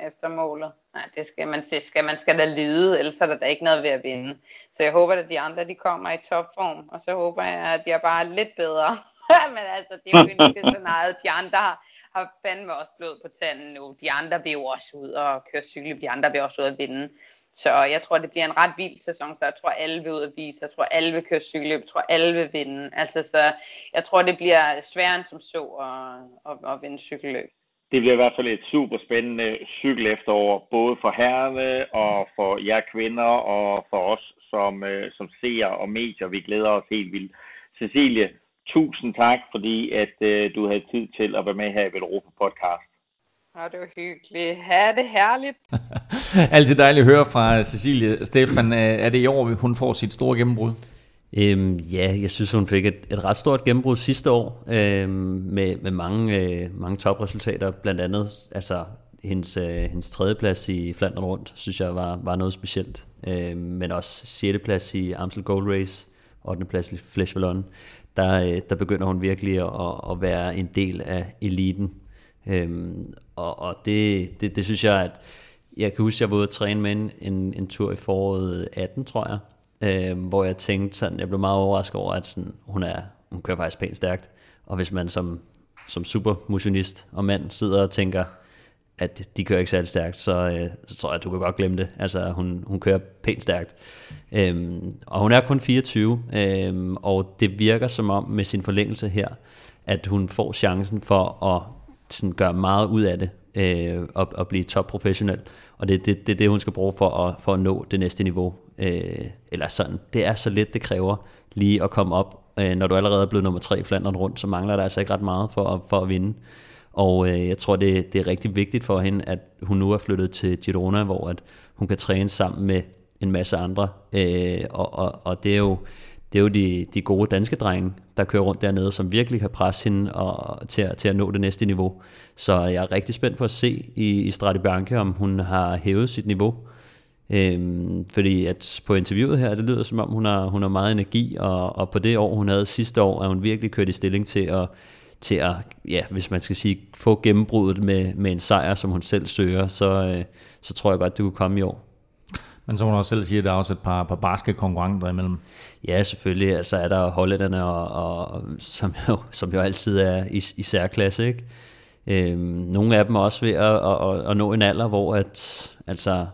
efter målet. Nej, det skal man, det skal man skal da lide, ellers er der da ikke noget ved at vinde. Så jeg håber, at de andre, de kommer i topform, og så håber jeg, at jeg bare er lidt bedre. Men altså, det er jo ikke scenariet. De andre har, har fandme også blod på tanden nu. De andre vil jo også ud og køre cykel, de andre vil også ud og vinde. Så jeg tror, det bliver en ret vild sæson, så jeg tror, alle vil ud og vise, jeg tror, alle vil køre cykelløb, jeg tror, alle vil vinde. Altså, så jeg tror, det bliver sværere end som så at, at, at vinde cykelløb. Det bliver i hvert fald et super spændende cykelefterår, både for herrene og for jer kvinder og for os som, som seere og medier. Vi glæder os helt vildt. Cecilie, tusind tak, fordi at øh, du havde tid til at være med her i Velropa Podcast. Nå, det var hyggeligt. Ha' det herligt. Altid dejligt at høre fra Cecilie. Stefan, er det i år, hun får sit store gennembrud? Øhm, ja, jeg synes, hun fik et, et ret stort gennembrud sidste år øhm, med, med mange, øh, mange topresultater. Blandt andet altså, hendes, øh, hendes tredjeplads i Flandern Rundt, synes jeg var, var noget specielt. Øhm, men også sjetteplads i Amstel Gold Race, ottendeplads i Flèche Wallonne. Der, der begynder hun virkelig at, at være en del af eliten. Øhm, og og det, det, det synes jeg, at jeg kan huske, at jeg var ude at træne med en, en, en tur i foråret atten, tror jeg, øhm, hvor jeg tænkte sådan, jeg blev meget overrasket over, at sådan, hun, er, hun kører faktisk pænt stærkt. Og hvis man som, som supermotionist og mand sidder og tænker, at de kører ikke særlig stærkt, så, øh, så tror jeg, at du kan godt glemme det. Altså, hun, hun kører pænt stærkt. Øhm, og hun er kun fireogtyve, øhm, og det virker som om, med sin forlængelse her, at hun får chancen for at sådan, gøre meget ud af det, øh, og, og blive topprofessionel. Og det er det, det, det, hun skal bruge for at, for at nå det næste niveau. Øh, eller sådan. Det er så lidt, det kræver lige at komme op. Øh, når du allerede er blevet nummer tre i Flandern Rundt, så mangler der altså ikke ret meget for at, for at vinde. Og øh, jeg tror, det, det er rigtig vigtigt for hende, at hun nu er flyttet til Girona, hvor at hun kan træne sammen med en masse andre. Øh, og, og, og det er jo, det er jo de, de gode danske drenge, der kører rundt dernede, som virkelig kan presse hende og, til, til at nå det næste niveau. Så jeg er rigtig spændt på at se i, i Strade Bianche, om hun har hævet sit niveau. Øh, fordi at på interviewet her, det lyder som om, hun har, hun har meget energi, og, og på det år, hun havde sidste år, er hun virkelig kørt i stilling til at... til at, ja, hvis man skal sige, få gennembruddet med, med en sejr, som hun selv søger, så, øh, så tror jeg godt, det kunne komme i år. Men som hun også selv siger, der er også et par, par barske konkurrenter imellem. Ja, selvfølgelig. Altså er der hollænderne, og, og, som, jo, som jo altid er i, i særklasse, ikke? Øhm, nogle af dem er også ved at, at, at, at nå en alder, hvor at, altså,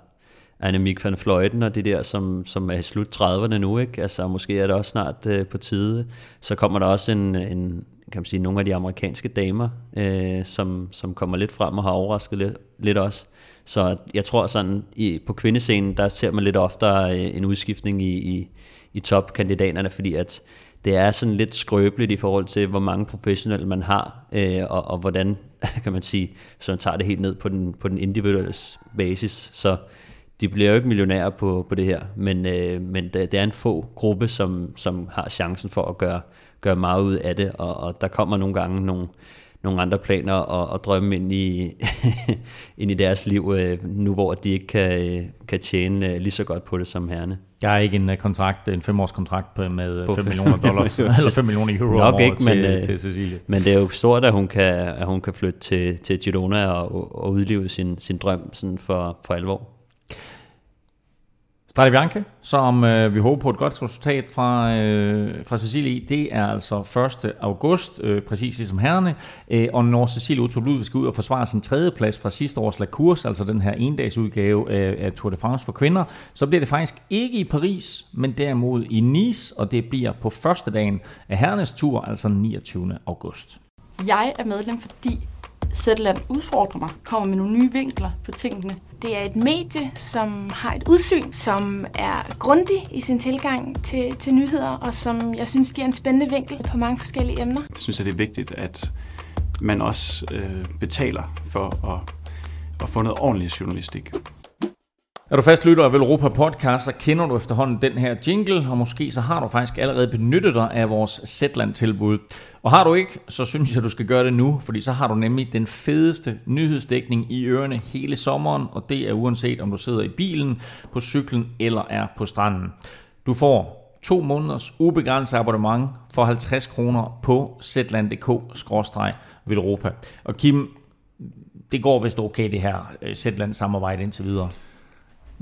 Annemiek van Vleuten og det der, som, som er i slut trediverne nu, ikke? Altså måske er det også snart øh, på tide. Så kommer der også en... en kan man sige, nogle af de amerikanske damer, øh, som, som kommer lidt frem og har overrasket lidt, lidt også. Så jeg tror sådan, i, på kvindescenen, der ser man lidt oftere en udskiftning i, i, i topkandidaterne, fordi at det er sådan lidt skrøbeligt i forhold til, hvor mange professionelle man har, øh, og, og hvordan, kan man sige, så man tager det helt ned på den, på den individuelle basis. Så de bliver jo ikke millionærer på, på det her, men, øh, men det, det er en få gruppe, som, som har chancen for at gøre, gøre meget ud af det, og, og der kommer nogle gange nogle, nogle andre planer og, og drømme ind i, ind i deres liv, øh, nu hvor de ikke kan, kan tjene lige så godt på det som herrene. Jeg har ikke en kontrakt, en femårskontrakt med fem millioner dollars, eller fem millioner euro nok om året ikke, men, til, øh, til Cecilie. Men det er jo stort, at hun kan, at hun kan flytte til, til Girona og, og udleve sin, sin drøm sådan for, for alvor. Strade Bianche, som øh, vi håber på et godt resultat fra, øh, fra Cecilie, det er altså første august, øh, præcis ligesom herrene, øh, og når Cecilie Uttrup Ludwig skal ud og forsvare sin tredje plads fra sidste års La Course, altså den her endagsudgave af, af Tour de France for kvinder, så bliver det faktisk ikke i Paris, men derimod i Nice, og det bliver på første dagen af herrenes tur, altså niogtyvende august. Jeg er medlem, fordi Zetland udfordrer mig, kommer med nogle nye vinkler på tingene. Det er et medie, som har et udsyn, som er grundig i sin tilgang til, til nyheder, og som jeg synes giver en spændende vinkel på mange forskellige emner. Jeg synes, at det er vigtigt, at man også øh, betaler for at, at få noget ordentlig journalistik. Er du fast lytter af Velropa Podcast, så kender du efterhånden den her jingle, og måske så har du faktisk allerede benyttet dig af vores Zetland-tilbud. Og har du ikke, så synes jeg, at du skal gøre det nu, fordi så har du nemlig den fedeste nyhedsdækning i ørerne hele sommeren, og det er uanset om du sidder i bilen, på cyklen eller er på stranden. Du får to måneders ubegrænset abonnement for halvtreds kroner på zetland punktum d k bindestreg velropa. Og Kim, det går vist okay det her Zetland-samarbejde indtil videre.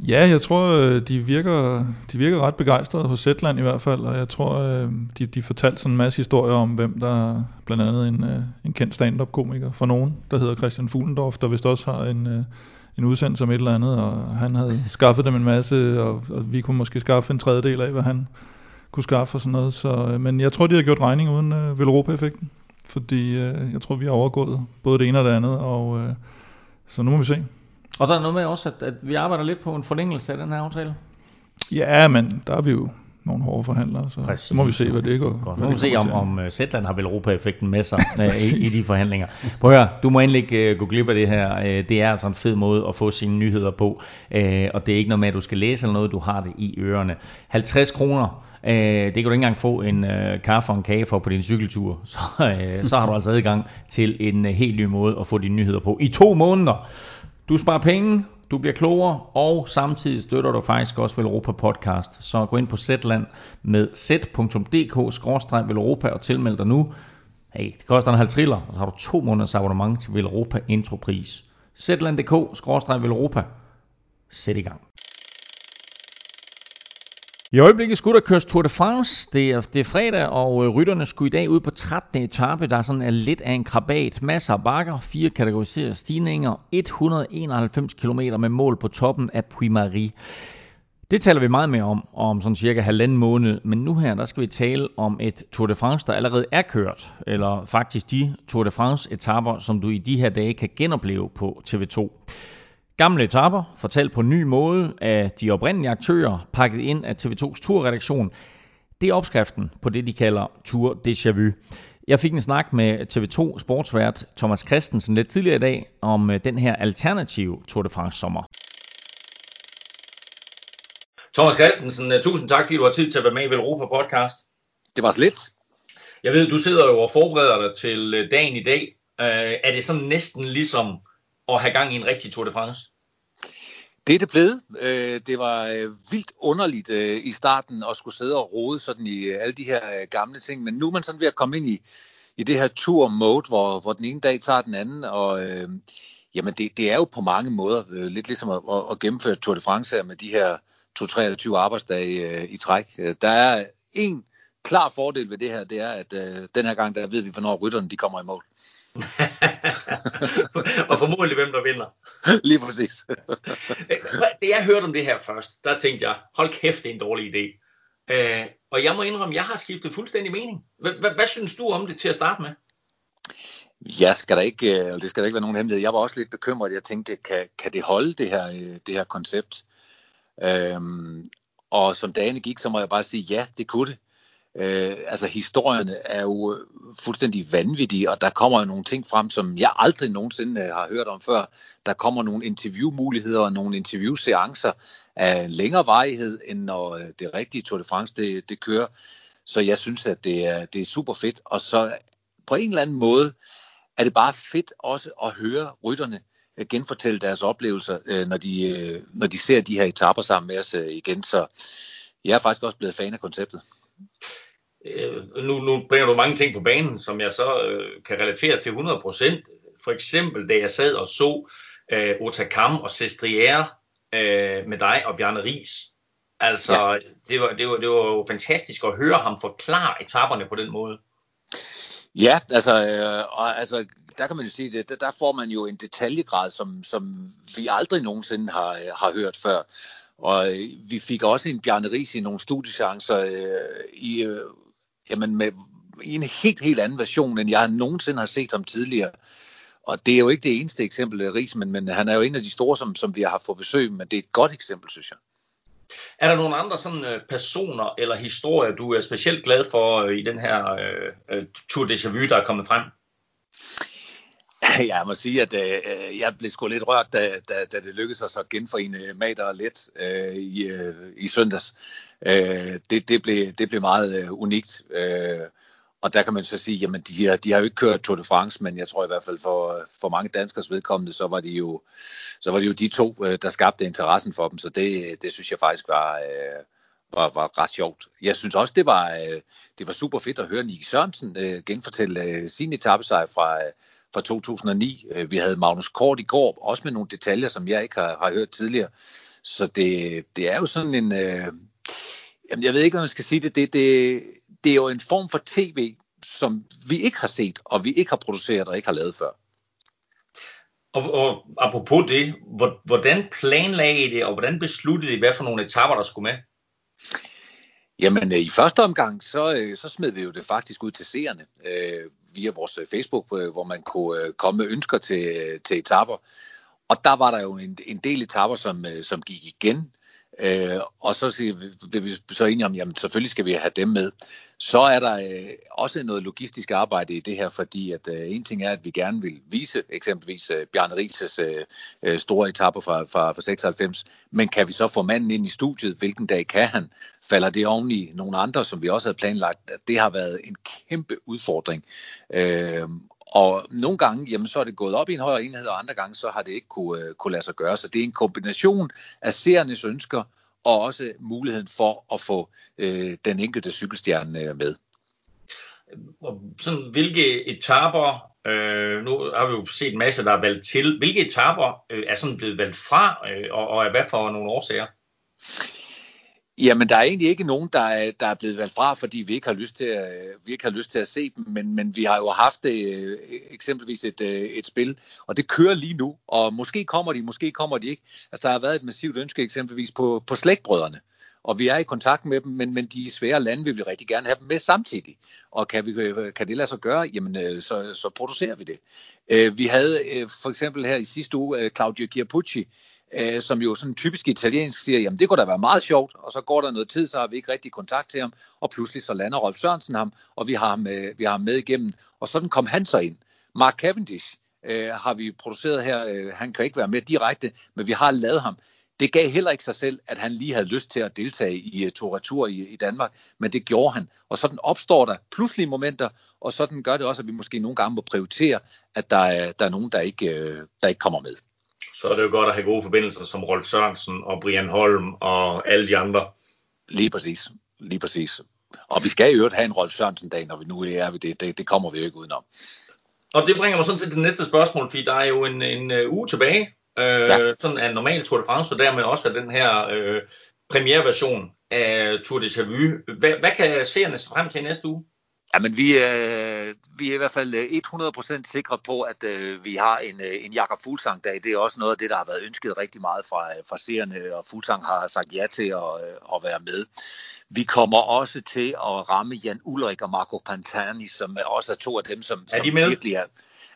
Ja, jeg tror, de virker, de virker ret begejstrede hos Zetland i hvert fald, og jeg tror, de, de fortalte sådan en masse historier om, hvem der blandt andet en, en kendt stand-up-komiker for nogen, der hedder Christian Fuglendorf, der vist også har en, en udsendelse som et eller andet, og han havde skaffet dem en masse, og, og vi kunne måske skaffe en tredjedel af, hvad han kunne skaffe og sådan noget. Så, men jeg tror, de har gjort regning uden øh, Velropa-effekten, fordi øh, jeg tror, vi har overgået både det ene og det andet, og øh, så nu må vi se. Og der er noget med også, at, at vi arbejder lidt på en forlængelse af den her aftale? Ja, men der er vi jo nogle hårde forhandlere, så Præcis. Må vi se, hvad det går. Godt. Nu må vi se, om, om Zetland har Velropa-effekten med sig i, i de forhandlinger. Prøv at høre, du må endelig ikke gå glip af det her. Det er altså en fed måde at få sine nyheder på, og det er ikke noget med, at du skal læse eller noget, du har det i ørerne. halvtreds kroner, det kan du ikke engang få en kaffe og en kage for på din cykeltur. Så, så har du altså adgang til en helt ny måde at få dine nyheder på i to måneder. Du sparer penge, du bliver klogere, og samtidig støtter du faktisk også Velropa Podcast. Så gå ind på Zetland med z punktum d k bindestreg velropa og tilmeld dig nu. Hey, det koster en halv triller, og så har du to måneders abonnement til Velropa Intropris. zetland punktum d k bindestreg velropa. Sæt i gang. I øjeblikket skulle der køres Tour de France, det er, det er fredag, og rytterne skulle i dag ud på trettende etape, der sådan er lidt af en krabat. Masser af bakker, fire kategoriserede stigninger, et hundrede enoghalvfems kilometer med mål på toppen af Puy-Marie. Det taler vi meget mere om, om sådan cirka halvanden måned, men nu her, der skal vi tale om et Tour de France, der allerede er kørt, eller faktisk de Tour de France-etapper, som du i de her dage kan genopleve på T V to. Gamle etapper, fortalt på ny måde af de oprindelige aktører, pakket ind af T V tos Tour-redaktion. Det er opskriften på det, de kalder Tour Déjà Vu. Jeg fik en snak med T V to sportsvært Thomas Kristensen lidt tidligere i dag om den her alternative Tour de France-sommer. Thomas Kristensen, tusind tak, fordi du har tid til at være med i Velropa Podcast. Det var så lidt. Jeg ved, du sidder jo og forbereder dig til dagen i dag. Er det sådan næsten ligesom og have gang i en rigtig Tour de France? Det er det blevet. Det var vildt underligt i starten at skulle sidde og rode sådan i alle de her gamle ting, men nu er man sådan ved at komme ind i, i det her tour-mode, hvor, hvor den ene dag tager den anden, og øh, jamen det, det er jo på mange måder øh, lidt ligesom at, at gennemføre Tour de France her med de her to hundrede treogtyve arbejdsdage øh, i træk. Der er en klar fordel ved det her, det er, at øh, den her gang der ved vi, hvornår rytterne de kommer i mål. Og formodentlig hvem der vinder. Lige præcis. Da jeg hørte om det her først, der tænkte jeg, hold kæft, det er en dårlig idé. øh, Og jeg må indrømme, jeg har skiftet fuldstændig mening. Hvad synes du om det til at starte med? Jeg skal da ikke, og det skal da ikke være nogen hemmelighed. Jeg var også lidt bekymret. Jeg tænkte, kan, kan det holde det her, det her koncept? Øhm, og som dagene gik, så må jeg bare sige, ja, det kunne det. Øh, altså historierne er jo fuldstændig vanvittige, og der kommer jo nogle ting frem, som jeg aldrig nogensinde har hørt om før. Der kommer nogle interviewmuligheder og nogle interviewseancer af længere varighed, end når det rigtige Tour de France det, det kører. Så jeg synes, at det er, det er super fedt. Og så på en eller anden måde er det bare fedt også at høre rytterne genfortælle deres oplevelser, når de, når de ser de her etaper sammen med os igen. Så jeg er faktisk også blevet fan af konceptet. Øh, nu, nu bringer du mange ting på banen, som jeg så øh, kan relatere til hundrede procent. For eksempel, da jeg sad og så øh, Hautacam og Sestriere øh, med dig og Bjarne Riis. Altså, ja. det, var, det, var, det var jo fantastisk at høre ham forklare etaperne på den måde. Ja, altså, øh, og, altså der kan man jo sige det, der, der får man jo en detaljegrad, som, som vi aldrig nogensinde har, har hørt før. Og vi fik også en Bjarne Riis i nogle studiechancer øh, i, øh, jamen med, i en helt, helt anden version, end jeg nogensinde har set ham tidligere. Og det er jo ikke det eneste eksempel af Riis, men, men han er jo en af de store, som, som vi har haft for besøg, men det er et godt eksempel, synes jeg. Er der nogle andre sådan personer eller historier, du er specielt glad for i den her øh, Tour de Chavu, der er kommet frem? Jeg må sige, at øh, jeg blev sgu lidt rørt, da, da, da det lykkedes os at genforene Mader og Let øh, i, øh, i søndags. Øh, det, det, blev, det blev meget øh, unikt. Øh, og der kan man så sige, jamen de har, de har jo ikke kørt Tour de France, men jeg tror i hvert fald for, for mange danskers vedkommende, så var det jo, så var det jo de to, øh, der skabte interessen for dem. Så det, det synes jeg faktisk var, øh, var, var ret sjovt. Jeg synes også, det var, øh, det var super fedt at høre Nicky Sørensen øh, genfortælle øh, sin etapesejr fra... Øh, fra to tusind og ni. Vi havde Magnus Kort i går, også med nogle detaljer, som jeg ikke har, har hørt tidligere. Så det, det er jo sådan en... Øh, jamen, jeg ved ikke, hvad man skal sige det. Det, det. det er jo en form for tv, som vi ikke har set, og vi ikke har produceret og ikke har lavet før. Og, og apropos det, hvordan planlagde I det, og hvordan besluttede I, hvad for nogle etaper, der skulle med? Jamen, i første omgang, så, så smed vi jo det faktisk ud til seerne. Øh, via vores Facebook, hvor man kunne komme med ønsker til, til etapper. Og der var der jo en, en del etapper, som, som gik igen. Øh, og så blev vi så enige om, jamen selvfølgelig skal vi have dem med. Så er der øh, også noget logistisk arbejde i det her, fordi at øh, en ting er, at vi gerne vil vise eksempelvis øh, Bjarne Riis' øh, store etape fra, fra, fra seksoghalvfems, men kan vi så få manden ind i studiet, hvilken dag kan han? Falder det oven i nogle andre, som vi også havde planlagt? Det har været en kæmpe udfordring. Øh, og nogle gange, jamen så er det gået op i en højere enhed, og andre gange, så har det ikke kunne, øh, kunne lade sig gøre. Så det er en kombination af seernes ønsker, og også muligheden for at få øh, den enkelte cykelstjerne øh, med. Sådan, hvilke etaper, øh, nu har vi jo set en masse, der er valgt til, hvilke etaper øh, er sådan blevet valgt fra, øh, og, og er hvad for nogle årsager? Jamen, der er egentlig ikke nogen, der er, der er blevet valgt fra, fordi vi ikke har lyst til at, vi ikke har lyst til at se dem, men, men vi har jo haft øh, eksempelvis et, øh, et spil, og det kører lige nu, og måske kommer de, måske kommer de ikke. Altså, der har været et massivt ønske eksempelvis på, på slægtbrødrene, og vi er i kontakt med dem, men, men de svære lande vil vi rigtig gerne have dem med samtidig. Og kan, vi, kan det lade sig gøre, jamen øh, så, så producerer vi det. Øh, vi havde øh, for eksempel her i sidste uge øh, Claudio Chiappucci, som jo sådan typisk italiensk siger, jamen det kunne da være meget sjovt, og så går der noget tid, så har vi ikke rigtig kontakt til ham, og pludselig så lander Rolf Sørensen ham, og vi har ham, vi har ham med igennem, og sådan kom han så ind. Mark Cavendish øh, har vi produceret her, øh, han kan ikke være med direkte, men vi har lavet ham. Det gav heller ikke sig selv, at han lige havde lyst til at deltage i uh, Tour Retur i, i Danmark, men det gjorde han, og sådan opstår der pludselige momenter, og sådan gør det også, at vi måske nogle gange må prioritere, at der er, der er nogen, der ikke, øh, der ikke kommer med. Så er det jo godt at have gode forbindelser som Rolf Sørensen og Brian Holm og alle de andre. Lige præcis. Lige præcis. Og vi skal i øvrigt have en Rolf Sørensen-dag, når vi nu er ved det. det. Det kommer vi jo ikke udenom. Og det bringer mig sådan til det næste spørgsmål, fordi der er jo en, en uge tilbage. Øh, ja. Sådan er normalt Tour de France, og dermed også den her øh, premiereversion af Tour de Chavu. Hvad, hvad kan seerne se frem til næste uge? Jamen, vi, øh, vi er i hvert fald hundrede procent sikre på, at øh, vi har en, en Jakob Fuglsang-dag. Det er også noget af det, der har været ønsket rigtig meget fra, fra seerne, og Fuglsang har sagt ja til at, at være med. Vi kommer også til at ramme Jan Ullrich og Marco Pantani, som også er to af dem, som, som virkelig er...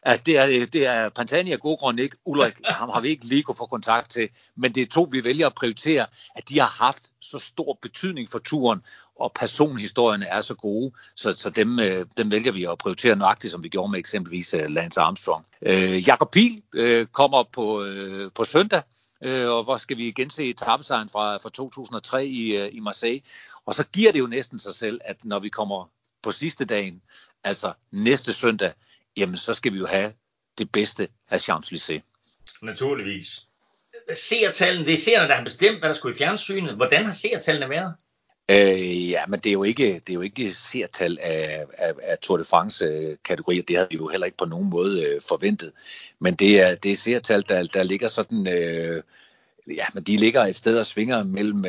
at det er, det er Pantani og Gogren ikke. Ulrik, ham har vi ikke lige kunne få kontakt til, men det er to, vi vælger at prioritere, at de har haft så stor betydning for turen, og personhistorierne er så gode, så, så dem, dem vælger vi at prioritere nøjagtigt, som vi gjorde med eksempelvis Lance Armstrong. Øh, Jakob Pihl øh, kommer på, øh, på søndag, øh, og hvor skal vi igen se etapesejren fra, fra to tusind og tre i, øh, i Marseille, og så giver det jo næsten sig selv, at når vi kommer på sidste dagen, altså næste søndag, jamen så skal vi jo have det bedste af Champs-Élysées. Naturligvis. Seertallene, det er seerne, der har bestemt, hvad der skulle i fjernsynet. Hvordan har seertallene været? Øh, ja, men det er jo ikke, det er jo ikke seertal af, af, af Tour de France-kategorier. Det havde vi jo heller ikke på nogen måde øh, forventet. Men det er, det er seertal, der, der ligger sådan... Øh, ja, men de ligger et sted og svinger mellem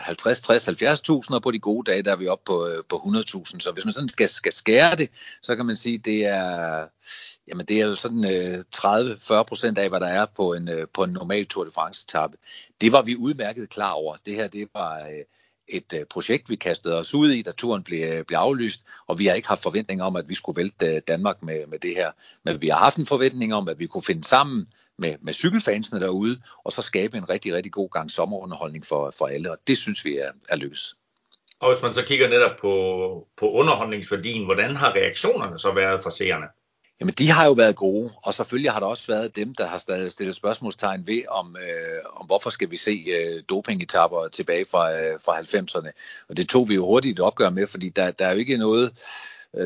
halvtreds, tres, halvfjerds tusind, og på de gode dage, der er vi oppe på, på hundrede tusind. Så hvis man sådan skal, skal skære det, så kan man sige, det er, jamen det er jo sådan tredive til fyrre procent af, hvad der er på en, på en normal Tour de France-etape. Det var vi udmærket klar over. Det her, det var et projekt, vi kastede os ud i, da turen blev, blev aflyst, og vi har ikke haft forventninger om, at vi skulle vælte Danmark med, med det her. Men vi har haft en forventning om, at vi kunne finde sammen med, med cykelfansene derude, og så skabe en rigtig, rigtig god gang sommerunderholdning for, for alle, og det synes vi er, er lykkes. Og hvis man så kigger netop på, på underholdningsværdien, hvordan har reaktionerne så været fra seerne? Jamen, de har jo været gode, og selvfølgelig har der også været dem, der har stadig stillet spørgsmålstegn ved, om, øh, om hvorfor skal vi se øh, dopingetapper tilbage fra, øh, fra halvfemserne. Og det tog vi jo hurtigt et opgør med, fordi der, der er jo ikke noget...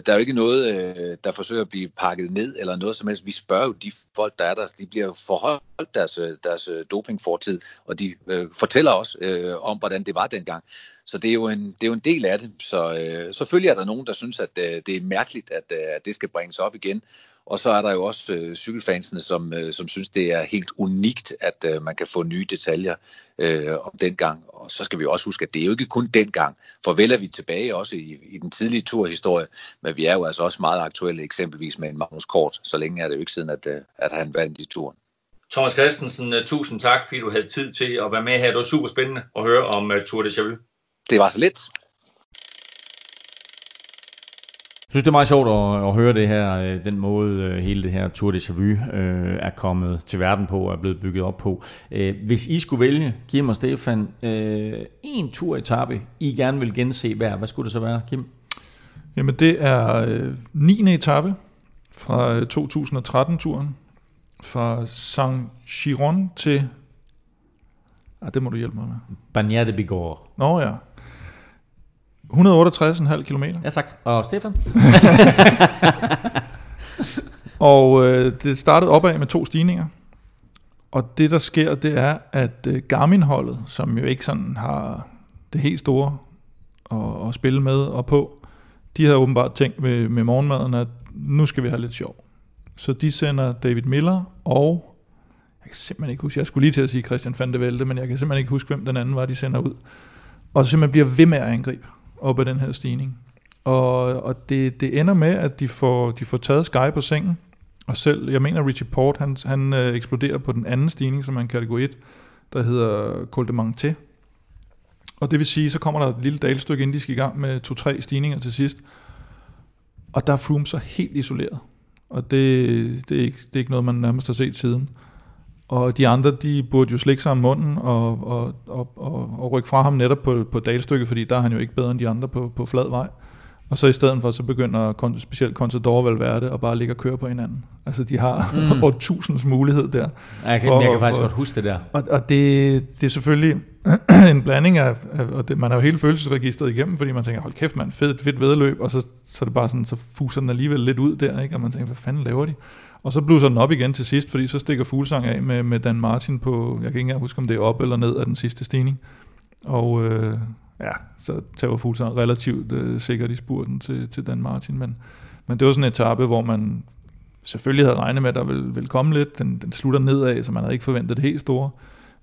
Der er jo ikke noget, der forsøger at blive pakket ned eller noget som helst. Vi spørger jo de folk, der er der. De bliver forholdt deres, deres dopingfortid, og de øh, fortæller også øh, om, hvordan det var dengang. Så det er jo en, det er jo en del af det. Så øh, selvfølgelig er der nogen, der synes, at øh, det er mærkeligt, at, øh, at det skal bringes op igen. Og så er der jo også øh, cykelfansene, som, øh, som synes, det er helt unikt, at øh, man kan få nye detaljer øh, om dengang. Og så skal vi også huske, at det er jo ikke kun dengang. For vel er vi tilbage også i, i den tidlige turhistorie, men vi er jo altså også meget aktuelle, eksempelvis med en Magnus Kort. Så længe er det jo ikke siden, at, at han vandt i turen. Thomas Kristensen, tusind tak, fordi du havde tid til at være med her. Det var super spændende at høre om uh, Tour de Chavu. Det var så lidt. Jeg synes, det er meget sjovt at, at høre det her, den måde hele det her Tour de Chavu øh, er kommet til verden på og er blevet bygget op på. Hvis I skulle vælge, Kim og Stefan, øh, en turetappe, I gerne vil gense hver, hvad skulle det så være, Kim? Jamen det er øh, niende etape fra to tusind og tretten-turen fra Saint-Giron til... Ah, det må du hjælpe mig med. Bagnaia de Bigorre. Nå ja. et hundrede og otteogtres komma fem kilometer. Ja tak. Og Stefan? Og øh, det startede opad med to stigninger. Og det der sker, det er, at øh, Garmin-holdet, som jo ikke sådan har det helt store at, at spille med og på, de havde åbenbart tænkt med, med morgenmaden, at nu skal vi have lidt sjov. Så de sender David Miller og, jeg kan simpelthen ikke huske, jeg skulle lige til at sige Christian van de Velde, men jeg kan simpelthen ikke huske, hvem den anden var, de sender ud. Og så simpelthen bliver ved med at angribe op ad den her stigning. Og, og det, det ender med, at de får, de får taget Sky på sengen, og selv, jeg mener Richie Port, han, han øh, eksploderer på den anden stigning, som er en kategori et, der hedder Col de Manté. Og det vil sige, så kommer der et lille dalstykke, inden de skal i gang med to-tre stigninger til sidst. Og der er Froome så helt isoleret. Og det, det, er ikke, det er ikke noget, man nærmest har set siden. Og de andre, de burde jo slikke sig om munden og, og, og, og, og rykke fra ham netop på, på dalstykket, fordi der er han jo ikke bedre end de andre på, på flad vej. Og så i stedet for, så begynder specielt Contador Valverde at bare ligge og køre på hinanden. Altså de har mm. årtusinds mulighed der. Ja, jeg kan, for, jeg kan faktisk for, godt huske det der. Og, og det, det er selvfølgelig en blanding af, og det, man har jo hele følelsesregisteret igennem, fordi man tænker, hold kæft mand, fedt, fedt vedløb, og så, så er det bare sådan, så fuser den alligevel lidt ud der, ikke? Og man tænker, hvad fanden laver de? Og så bluser den op igen til sidst, fordi så stikker Fuglsang af med, med Dan Martin på, jeg kan ikke engang huske, om det er op eller ned af den sidste stigning. Og... Øh, Ja, så tager Fuglsang relativt øh, sikkert i spurten til, til Dan Martin, men, men det var sådan en etape, hvor man selvfølgelig havde regnet med, at der ville, ville komme lidt. Den, den slutter nedad, så man havde ikke forventet det helt store.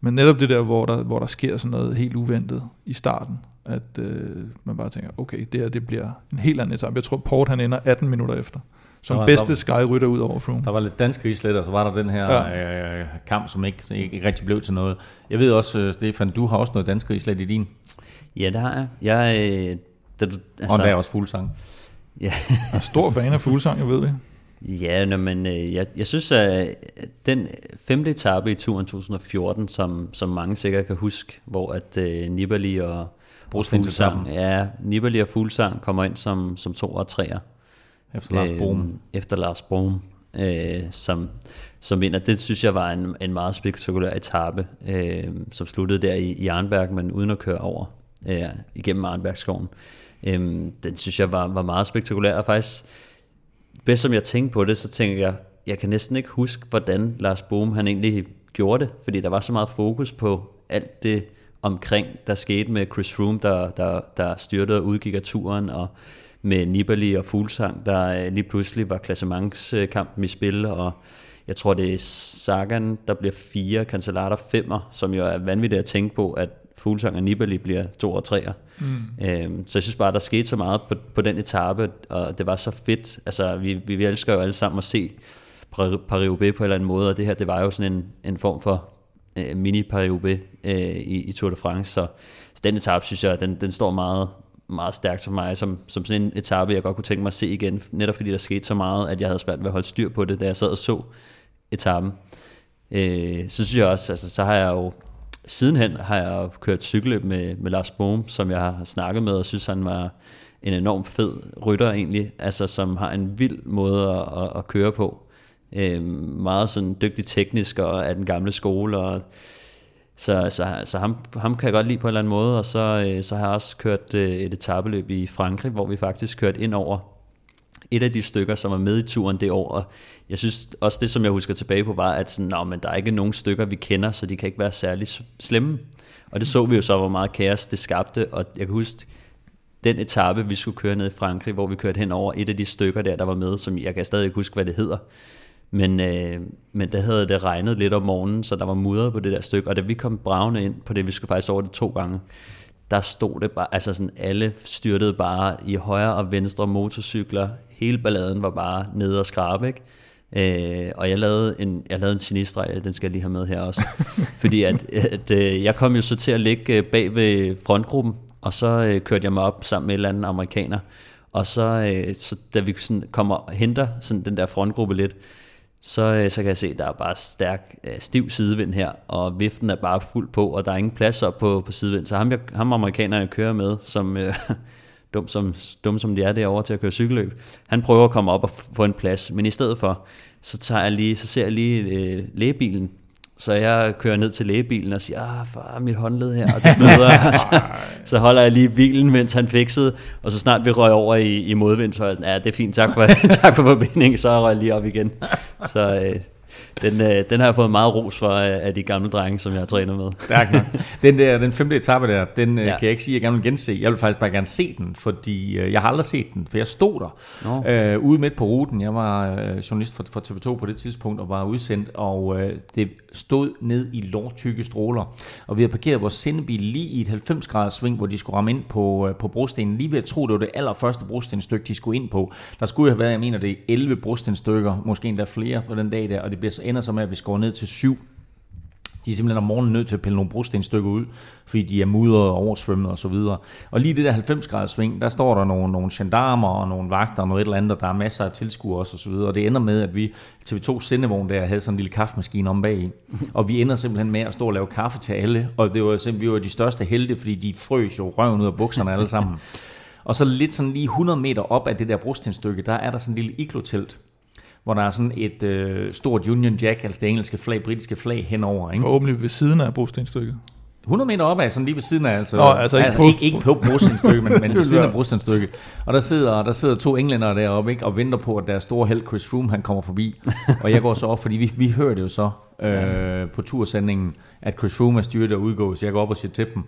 Men netop det der, hvor der, hvor der sker sådan noget helt uventet i starten, at øh, man bare tænker, okay, det her det bliver en helt anden etape. Jeg tror, Port han ender atten minutter efter. Som bedste Sky-rytter ud over Froome. Der var lidt danske isletter, så var der den her ja. øh, kamp, som ikke, ikke rigtig blev til noget. Jeg ved også, Stefan, du har også noget danske islet i din. Ja, det har jeg. jeg øh, da du, altså, og der er også Fuglsang. Ja. Jeg er stor fan af Fuglsang, jeg ved det. Ja, men jeg, jeg synes, at den femte etape i turen to tusind og fjorten, som, som mange sikkert kan huske, hvor at øh, Nibali og Fuglsang, ja, Nibali og Fuglsang kommer ind som, som to og treer. Efter Lars Boom. Øh, efter Lars Boom, øh, som, som vinder. Det synes jeg var en, en meget spektakulær etape, øh, som sluttede der i, i Arnberg, men uden at køre over øh, igennem Arnbergskoven. Øh, den synes jeg var, var meget spektakulær, og faktisk bedst som jeg tænkte på det, så tænker jeg, jeg kan næsten ikke huske, hvordan Lars Boom han egentlig gjorde det, fordi der var så meget fokus på alt det omkring, der skete med Chris Froome, der, der, der styrtede og udgik af turen, og med Nibali og Fuglsang, der lige pludselig var klassementskampen i spil, og jeg tror, det er Sagan, der bliver fire, Cancellara femmer, som jo er vanvittigt at tænke på, at Fuglsang og Nibali bliver to og treer. Mm. Øhm, så jeg synes bare, der skete så meget på, på den etape, og det var så fedt. Altså, vi, vi elsker jo alle sammen at se Paris-Roubaix på en eller anden måde, og det her, det var jo sådan en, en form for øh, mini-Paris-Roubaix øh, i, i Tour de France. Så, så den etape, synes jeg, den, den står meget, meget stærkt for mig, som, som sådan en etape, jeg godt kunne tænke mig at se igen, netop fordi der skete så meget, at jeg havde svært ved at holde styr på det, da jeg sad og så etappen. Øh, så synes jeg også, altså, så har jeg jo sidenhen har jeg kørt cykelløb med, med Lars Boom, som jeg har snakket med, og synes, han var en enorm fed rytter egentlig, altså som har en vild måde at, at, at køre på. Øhm, meget sådan dygtig teknisk og af den gamle skole, og så, så, så ham, ham kan jeg godt lide på en eller anden måde, og så, så har jeg også kørt et etapeløb i Frankrig, hvor vi faktisk kørte ind over et af de stykker, som var med i turen det år, og jeg synes også det, som jeg husker tilbage på, var, at sådan, nå, men der er ikke nogen stykker, vi kender, så de kan ikke være særlig slemme. Og det så vi jo så, hvor meget kaos det skabte, og jeg kan huske den etape, vi skulle køre ned i Frankrig, hvor vi kørte hen over et af de stykker der, der var med, som jeg kan stadig ikke huske, hvad det hedder. Men, øh, men der havde det regnet lidt om morgenen, så der var mudder på det der stykke, og da vi kom bravende ind på det, vi skulle faktisk over det to gange, der stod det bare, altså sådan alle styrtede bare i højre og venstre motorcykler. Hele balladen var bare nede og skrabe, ikke? Øh, og jeg lavede en, jeg lavede en genistreg, den skal jeg lige have med her også. Fordi at, at øh, jeg kom jo så til at ligge bag ved frontgruppen, og så øh, kørte jeg mig op sammen med en eller anden amerikaner. Og så, øh, så da vi sådan kommer og henter sådan den der frontgruppe lidt, så, så kan jeg se, at der er bare stærk, stiv sidevind her, og viften er bare fuld på, og der er ingen plads op på, på sidevind. Så ham, jeg, ham amerikanerne kører med, som, øh, dum, som, dum som de er derovre til at køre cykelløb, han prøver at komme op og få en plads, men i stedet for, så, tager jeg lige, så ser jeg lige øh, lægebilen. Så jeg kører ned til lægebilen og siger, ah, far, mit håndled her, og det bløder. så, så holder jeg lige bilen, mens han fiksede, og så snart vi røg over i, i modvind, så er jeg sådan, ja, det er fint, tak for, tak for forbindingen, så røg jeg lige op igen. Så øh, den, øh, den har jeg fået meget ros for øh, af de gamle drenge, som jeg har trænet med. Tak nok. Den der, den femte etape der, den øh, ja. kan jeg ikke sige, jeg gerne vil gense. Jeg vil faktisk bare gerne se den, fordi øh, jeg har aldrig set den, for jeg stod der no. øh, ude midt på ruten. Jeg var øh, journalist for, for T V to på det tidspunkt og var udsendt, og øh, det stod ned i lortykke stråler. Og vi havde parkeret vores sendebil lige i et halvfems graders sving, hvor de skulle ramme ind på, øh, på brostenen. Lige ved at tro, det var det allerførste brostenstykke, de skulle ind på. Der skulle have været, jeg mener, det er elleve brostenstykker, måske endda flere på den dag der, og det bliver så ender så med, at vi skår ned til syv. De er simpelthen om morgenen nødt til at pille nogle brostenstykker ud, fordi de er mudrede og oversvømmede og så videre. Og lige det der halvfems graders sving, der står der nogle, nogle gendarmer og nogle vagter og noget et eller andet, og der er masser af tilskuere også og så videre. Og det ender med, at vi T V to sendevogn der havde sådan en lille kaffemaskine om bag i. Og vi ender simpelthen med at stå og lave kaffe til alle. Og det var simpelthen, vi var de største helte, fordi de frøs jo røven ud af bukserne alle sammen. Og så lidt sådan lige hundrede meter op af det der brostenstykke, der er der sådan en lille iglotelt, hvor der er sådan et øh, stort Union Jack, altså det engelske flag, britiske flag henover. Ikke? Forhåbentlig ved siden af brostenstykket. hundrede meter op af, sådan lige ved siden af, altså, Nå, altså ikke, altså, på, ikke, ikke på brostenstykket, men, men ved siden af brostenstykket. Og der sidder, der sidder to englændere deroppe, ikke, og venter på, at deres store held Chris Froome, han kommer forbi. Og jeg går så op, fordi vi, vi hørte jo så øh, på tursendingen, at Chris Froome er styret og udgået, så jeg går op og siger til dem,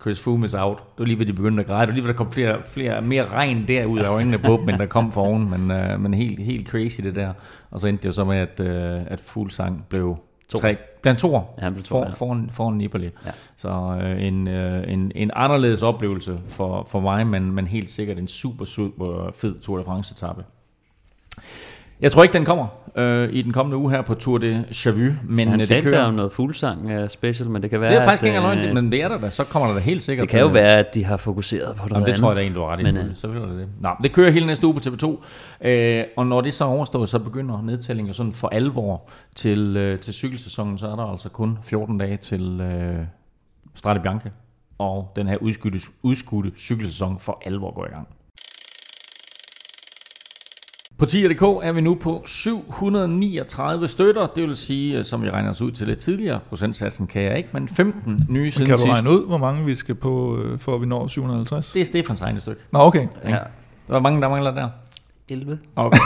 Chris Froome is out. Det var lige ved, de begyndte at græde. Det var lige ved, der kom flere, flere, mere regn derud af øjnene på dem, end der kom for oven. Men, øh, men helt, helt crazy det der. Og så endte det jo så med, at, øh, at Fuglsang blev to. Tre. Den toer ja, for, ja. foran, foran Nibali. Ja. Så øh, en, øh, en, en anderledes oplevelse for, for mig, men, men helt sikkert en super, super fed Tour de France-etappe. Jeg tror ikke, den kommer øh, i den kommende uge her på Tour de Chavu. Men så han det kører jo noget Fuglsang special, men det kan være... Det er faktisk at, ikke engang øh, men det er der da, så kommer der da helt sikkert... Det kan jo være, at de har fokuseret på det andet. Det tror jeg da egentlig, du har ret i. Men, øh. Så finder det det. Nå, det kører hele næste uge på T V to, øh, og når det så overstår, så begynder nedtællingen sådan for alvor til, øh, til cykelsæsonen, så er der altså kun fjorten dage til øh, Strade Bianche, og den her udskudte, udskudte cykelsæson for alvor går i gang. På T I A punktum d k er vi nu på syv hundrede og niogtredive støtter, det vil sige, som vi regner os ud til lidt tidligere, procentsatsen kan jeg ikke, men femten nye siden sidst. Kan du regne sidst ud, hvor mange vi skal på, for at vi når syv hundrede og halvtreds? Det er Stefans egne stykke. Nå, okay. Ja. Hvor mange der mangler der? elleve. Okay.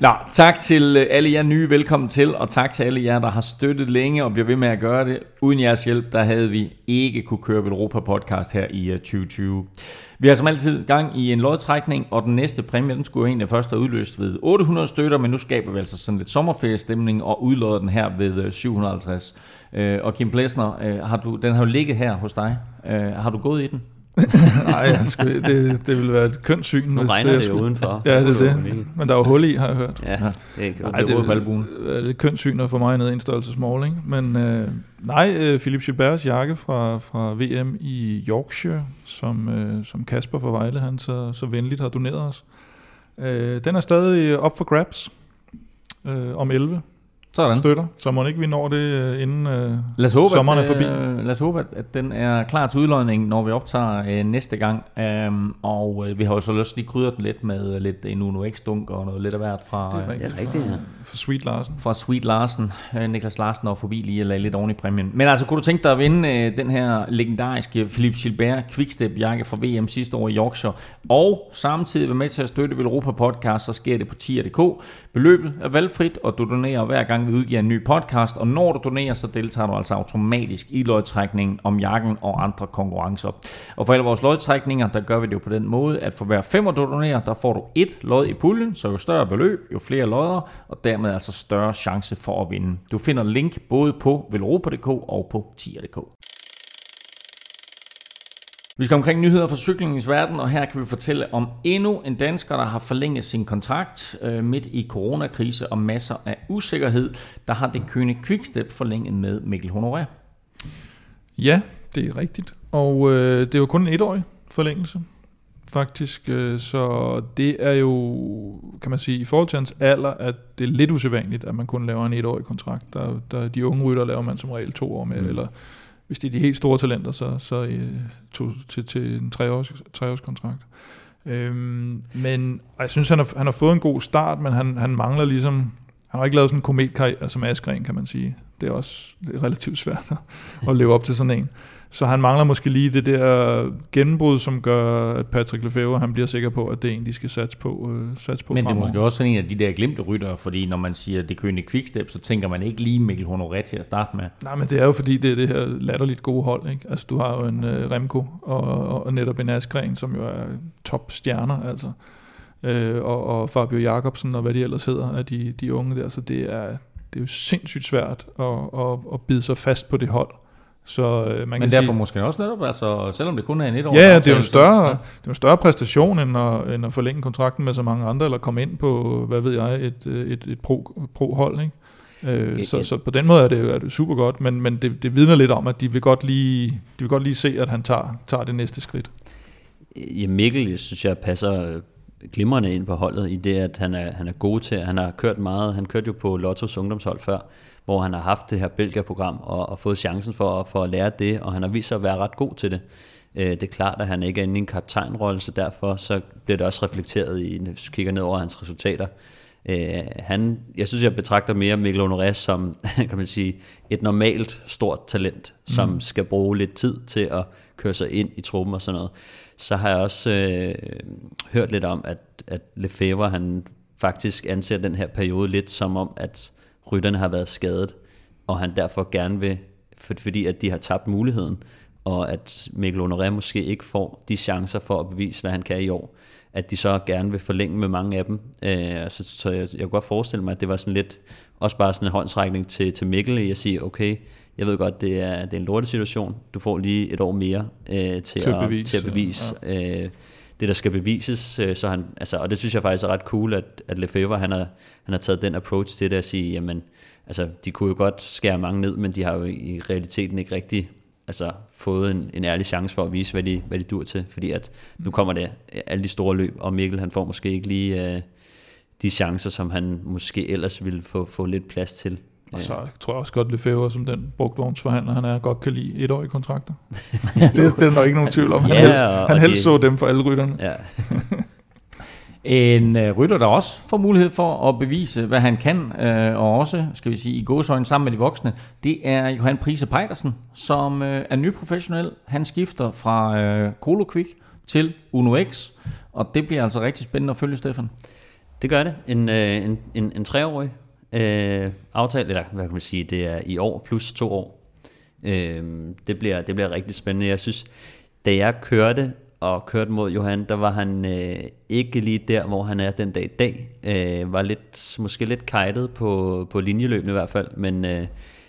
Nå, tak til alle jer nye, velkommen til, og tak til alle jer, der har støttet længe og bliver ved med at gøre det. Uden jeres hjælp, der havde vi ikke kunne køre Velropa Podcast her i tyve tyve. Vi har som altid gang i en lodtrækning, og den næste præmie, den skulle jo egentlig først have udløst ved otte hundrede støtter, men nu skaber vi altså sådan lidt sommerferiestemning og udlodder den her ved syv hundrede og halvtreds. Og Kim Plesner, har du, den har jo ligget her hos dig. Har du gået i den? Nej, skulle, det, det ville være et kønssyn. Nu regner det skulle, udenfor. Ja, det er det. Men der er jo hul i, har jeg hørt. Ja, det er klart. Det er lidt kønssyn at få mig ned i en størrelse small, ikke? Men øh, nej, øh, Philippe Gilberts jakke fra, fra V M i Yorkshire, som, øh, som Kasper fra Vejle, han så, så venligt har doneret os. Øh, den er stadig op for grabs øh, om elleve. Sådan. Støtter, så må ikke vi når det inden øh, håbe, sommeren er forbi. Øh, lad os håbe, at, at den er klar til udlodning, når vi optager øh, næste gang. Øhm, og øh, vi har jo så lyst til at krydre den lidt med øh, lidt en Uno X-dunk og noget lidt af hvert fra, øh, det er rigtigt, fra, ja. fra Sweet Larsen. Fra Sweet Larsen. Øh, Niklas Larsen er forbi lige at lade lidt oven i præmien. Men altså, kunne du tænke dig at vinde øh, den her legendariske Philippe Gilbert Quickstep-jakke fra V M sidste år i Yorkshire, og samtidig være med til at støtte Velropa Podcast, så sker det på T I A punktum d k. Beløbet er valgfrit, og du donerer hver gang vi udgiver en ny podcast, og når du donerer, så deltager du altså automatisk i lodtrækningen om jakken og andre konkurrencer. Og for alle vores lodtrækninger, der gør vi det jo på den måde, at for hver femmer du donerer, der får du et lod i puljen, så jo større beløb, jo flere lodder, og dermed altså større chance for at vinde. Du finder link både på velropa punktum d k og på T I A punktum d k. Vi skal omkring nyheder fra cyklingens verden, og her kan vi fortælle om endnu en dansker, der har forlænget sin kontrakt øh, midt i coronakrise og masser af usikkerhed. Der har det køne Quickstep forlænget med Mikkel Honoré. Ja, det er rigtigt. Og øh, det er jo kun en etårig forlængelse, faktisk. Øh, så det er jo, kan man sige, i forhold til hans alder, at det er lidt usædvanligt, at man kun laver en etårig kontrakt. Der, der, de unge rytter laver man som regel to år med, mm. eller... Hvis det er de helt store talenter, så, så øh, tog til, til en treårs, treårskontrakt. Øhm, men jeg synes, han har, han har fået en god start, men han, han mangler ligesom... Han har ikke lavet sådan en kometkarriere som Askren, kan man sige. Det er også det er relativt svært at leve op til sådan en. Så han mangler måske lige det der gennembrud, som gør, at Patrick Lefevre, han bliver sikker på, at det er en, de skal satse på, øh, satse på. Men fremover. Det er måske også sådan en af de der glemte ryttere, fordi når man siger, det kønne Quickstep, så tænker man ikke lige Mikkel Honoré til at starte med. Nej, men det er jo fordi, det er det her latterligt gode hold, ikke? Altså, du har jo en øh, Remco og, og, og netop en Askren, som jo er topstjerner, altså. Øh, og, og Fabio Jakobsen og hvad de ellers hedder af de, de unge der, så det er, det er jo sindssygt svært at, at, at bide sig fast på det hold. Så, øh, man men derfor sige, måske også netop, altså, selvom det kun er en et år. Ja, det er jo en større, ja. det er en større præstation, end at, end at forlænge kontrakten med så mange andre, eller komme ind på, hvad ved jeg, et, et, et pro, pro-hold. Ikke? Øh, yeah, så, yeah. så på den måde er det, er det super godt, men, men det, det vidner lidt om, at de vil godt lige, de vil godt lige se, at han tager, tager det næste skridt. Ja, Mikkel, synes jeg, passer glimrende ind på holdet i det, at han er, han er god til, han har kørt meget, han kørte jo på Lottos ungdomshold før, hvor han har haft det her Belgia-program og, og fået chancen for, for at lære det, og han har vist sig at være ret god til det. Øh, det er klart, at han ikke er inde i en kaptajnrolle, så derfor så bliver det også reflekteret i, når vi kigger ned over hans resultater. Øh, han, jeg synes, jeg betragter mere Mikkel Honoré som, kan man sige, et normalt stort talent, som mm. skal bruge lidt tid til at køre sig ind i truppen og sådan noget. Så har jeg også øh, hørt lidt om, at, at Lefevre, han faktisk anser den her periode lidt som om, at rytterne har været skadet, og han derfor gerne vil, fordi at de har tabt muligheden, og at Mikkel Honoré måske ikke får de chancer for at bevise, hvad han kan i år, at de så gerne vil forlænge med mange af dem. Øh, så så jeg, jeg kunne godt forestille mig, at det var sådan lidt, også bare sådan en håndsrækning til, til Mikkel, i at sige, okay, jeg ved godt, det er, det er en lortesituation, du får lige et år mere øh, til, til at bevise, at, til at bevise ja. øh, det, der skal bevises. Øh, så han, altså, og det synes jeg faktisk er ret cool, at, at Lefebvre, han har, han har taget den approach til det, at sige, jamen, altså, de kunne jo godt skære mange ned, men de har jo i realiteten ikke rigtig altså, fået en, en ærlig chance for at vise, hvad de, hvad de dur til, fordi at nu kommer det alle de store løb, og Mikkel, han får måske ikke lige øh, de chancer, som han måske ellers ville få, få lidt plads til. Og så tror jeg også godt, Lefebvre, som den brugtvognsforhandler, han er, godt kan lide et år i kontrakter. det, det er der ikke nogen tvivl om. Han, ja, helst, han helst så dem for alle rytterne. Ja. En øh, rytter, der også får mulighed for at bevise, hvad han kan, øh, og også, skal vi sige, i gåsøjne sammen med de voksne, det er Johan Price Pejdersen, som øh, er ny professionel. Han skifter fra øh, Colo Quick til Uno X, og det bliver altså rigtig spændende at følge, Stefan. Det gør det. En, øh, en, en, en treårig øh, aftale, eller hvad kan man sige, det er i år plus to år. Øh, det, bliver, det bliver rigtig spændende. Jeg synes, da jeg kørte... og kørte mod Johan, der var han øh, ikke lige der, hvor han er den dag i dag. Øh, var lidt, måske lidt kajtet på, på linjeløbene i hvert fald, men øh,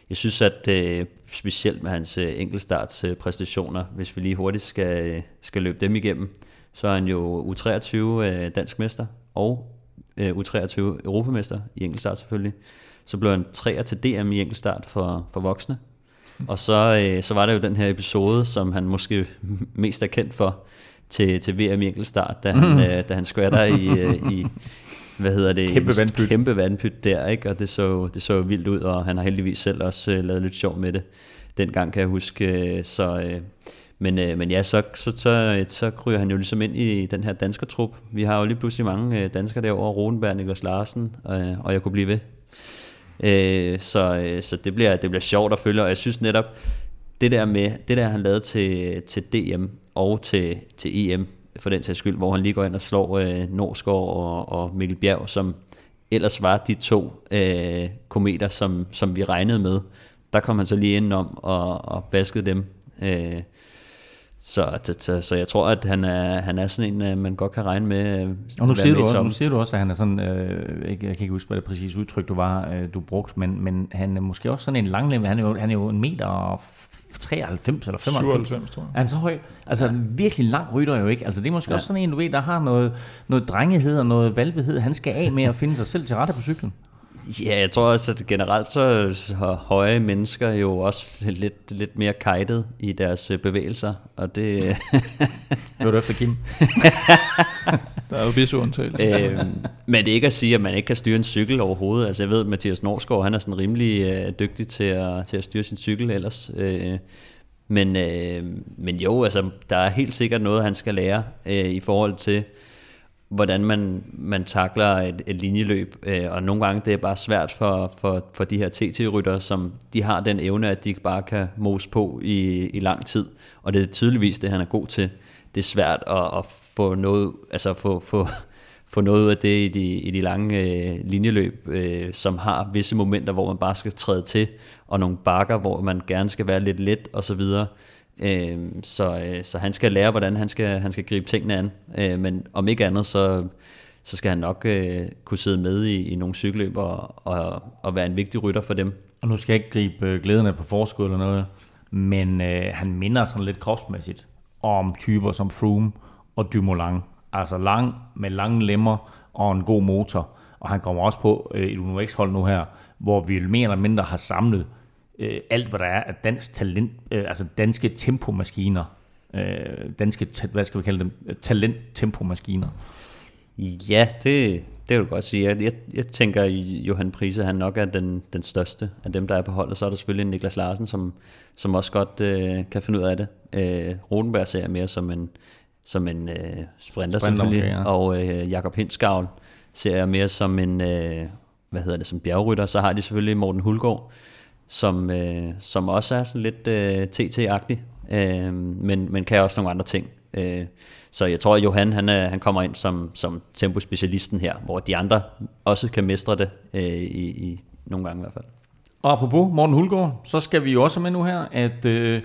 jeg synes, at øh, specielt med hans øh, enkeltstartspræstationer, øh, hvis vi lige hurtigt skal, øh, skal løbe dem igennem, så er han jo U treogtyve øh, dansk mester og øh, U treogtyve europamester i enkeltstart selvfølgelig. Så blev han treer til D M i enkeltstart for, for voksne. Og så, øh, så var der jo den her episode, som han måske mest er kendt for, til, til V M i enkeltstart, da han, mm. øh, da han skvatter i, øh, i, hvad hedder det, kæmpe vandpyt, kæmpe vandpyt der, ikke? Og det så, det så vildt ud, og han har heldigvis selv også øh, lavet lidt sjov med det, dengang kan jeg huske. Så, øh, men, øh, men ja, så, så, så, så kryger han jo ligesom ind i den her danskertrup. Vi har jo lige pludselig mange øh, danskere derovre, Rodenberg, Niklas Larsen, øh, og jeg kunne blive ved. Øh, så, så det bliver det bliver sjovt at følge, og jeg synes netop det der med det der han lavede til til D M og til til E M for den sags skyld, hvor han lige går ind og slår øh, Norsgaard og, og Mikkel Bjerg, som ellers var de to øh, kometer, som som vi regnede med. Der kom han så lige indenom og, og baskede dem. Øh, Så, t- t- så jeg tror, at han er, han er sådan en, man godt kan regne med. Og nu siger, du også, nu siger du også, at han er sådan, øh, jeg kan ikke huske, hvad det præcis udtryk du var, øh, du brugte, men, men han er måske også sådan en langlæmme, han er jo, han er jo en meter og treoghalvfems eller femoghalvfems. syvoghalvfems, tror jeg. Er han så høj? Altså ja. Virkelig lang rytter jo ikke. Altså det er måske ja. Også sådan en, du ved, der har noget, noget drengehed og noget valpehed. Han skal af med at finde sig selv til rette på cyklen. Ja, jeg tror også, at generelt så, så høje mennesker jo også lidt, lidt mere kajtet i deres bevægelser, og det... Det var du efter Kim. Der er jo visse undtagelser. Øhm, men det er ikke at sige, at man ikke kan styre en cykel overhovedet. Altså jeg ved, at Mathias Norsgaard, han er sådan rimelig øh, dygtig til at, til at styre sin cykel ellers. Øh, men, øh, men jo, altså der er helt sikkert noget, han skal lære øh, i forhold til... hvordan man, man takler et, et linjeløb, øh, og nogle gange det er bare svært for, for, for de her T T-ryttere, som de har den evne, at de bare kan mose på i, i lang tid, og det er tydeligvis det, han er god til. Det er svært at, at få noget, altså få, få, få noget af det i de, i de lange øh, linjeløb, øh, som har visse momenter, hvor man bare skal træde til, og nogle bakker, hvor man gerne skal være lidt let osv., Så, så han skal lære, hvordan han skal, han skal gribe tingene an, men om ikke andet, så, så skal han nok uh, kunne sidde med i, i nogle cykeløb og, og, og være en vigtig rytter for dem. Og nu skal jeg ikke gribe glæderne på forskud eller noget, men øh, han minder sådan lidt kropsmæssigt om typer som Froome og Dumoulin. Altså lang med lange lemmer og en god motor, og han kommer også på øh, et Uno X-hold nu her, hvor vi mere eller mindre har samlet alt, hvad der er af dansk talent, øh, altså danske tempomaskiner, øh, danske, ta- hvad skal vi kalde dem, talent-tempomaskiner. Ja, det, det vil du godt sige. Jeg, jeg, jeg tænker, Johan Price, han nok er den, den største af dem, der er på holdet. Så er der selvfølgelig Niklas Larsen, som, som også godt øh, kan finde ud af det. Øh, Rodenberg ser jeg mere som en, som en øh, sprinter, sprinter selvfølgelig, okay, ja. Og øh, Jakob Hindsgavl ser jeg mere som en, øh, hvad hedder det, som bjergrytter. Så har de selvfølgelig Morten Hulgaard, som, øh, som også er sådan lidt øh, T T-agtig, øh, men, men kan også nogle andre ting. Øh, så jeg tror, at Johan han, han kommer ind som, som tempospecialisten her, hvor de andre også kan mestre det, øh, i, i nogle gange i hvert fald. Og apropos Morten Hulgaard, så skal vi jo også med nu her, at øh,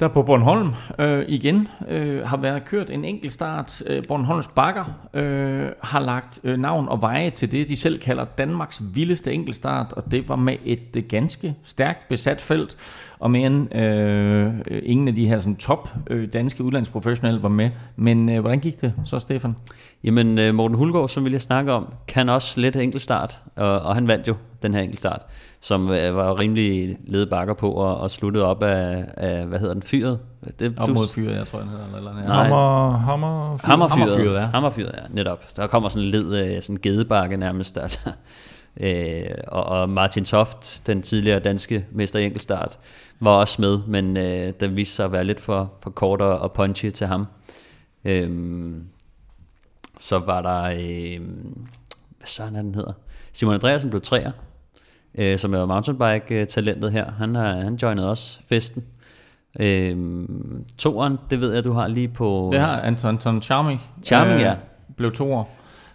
Der på Bornholm øh, igen øh, har været kørt en enkelt start. Øh, Bornholms Bakker øh, har lagt øh, navn og veje til det, de selv kalder Danmarks vildeste enkeltstart, og det var med et øh, ganske stærkt besat felt, og mere end øh, ingen af de her sådan, top øh, danske udlandsprofessionelle var med. Men øh, hvordan gik det så, Stefan? Jamen, øh, Morten Hulgaard, som vi lige snakker om, kan også lidt enkeltstart, og, og han vandt jo den her enkeltstart, som var rimelig lede bakker på og, og sluttede op af, af hvad hedder den, fyret? Det, op mod fyret, jeg tror, den hedder. Eller, eller, hammer, hammer, fyret. Hammerfyret. Hammerfyret, ja. Hammerfyret, ja, netop. Der kommer sådan en led, sådan en gedebakke nærmest. Altså. Øh, og, og Martin Toft, den tidligere danske mester i enkeltstart, var også med, men øh, den viste sig at være lidt for, for kort og punchy til ham. Øh, så var der, øh, hvad sådan er den hedder? Simon Andreasen blev træer. Øh, som er mountainbike-talentet her. Han har han joinede også festen. Øh, toren, det ved jeg, du har lige på... Det har Anton Charming. Charming, øh, ja. Blev toer.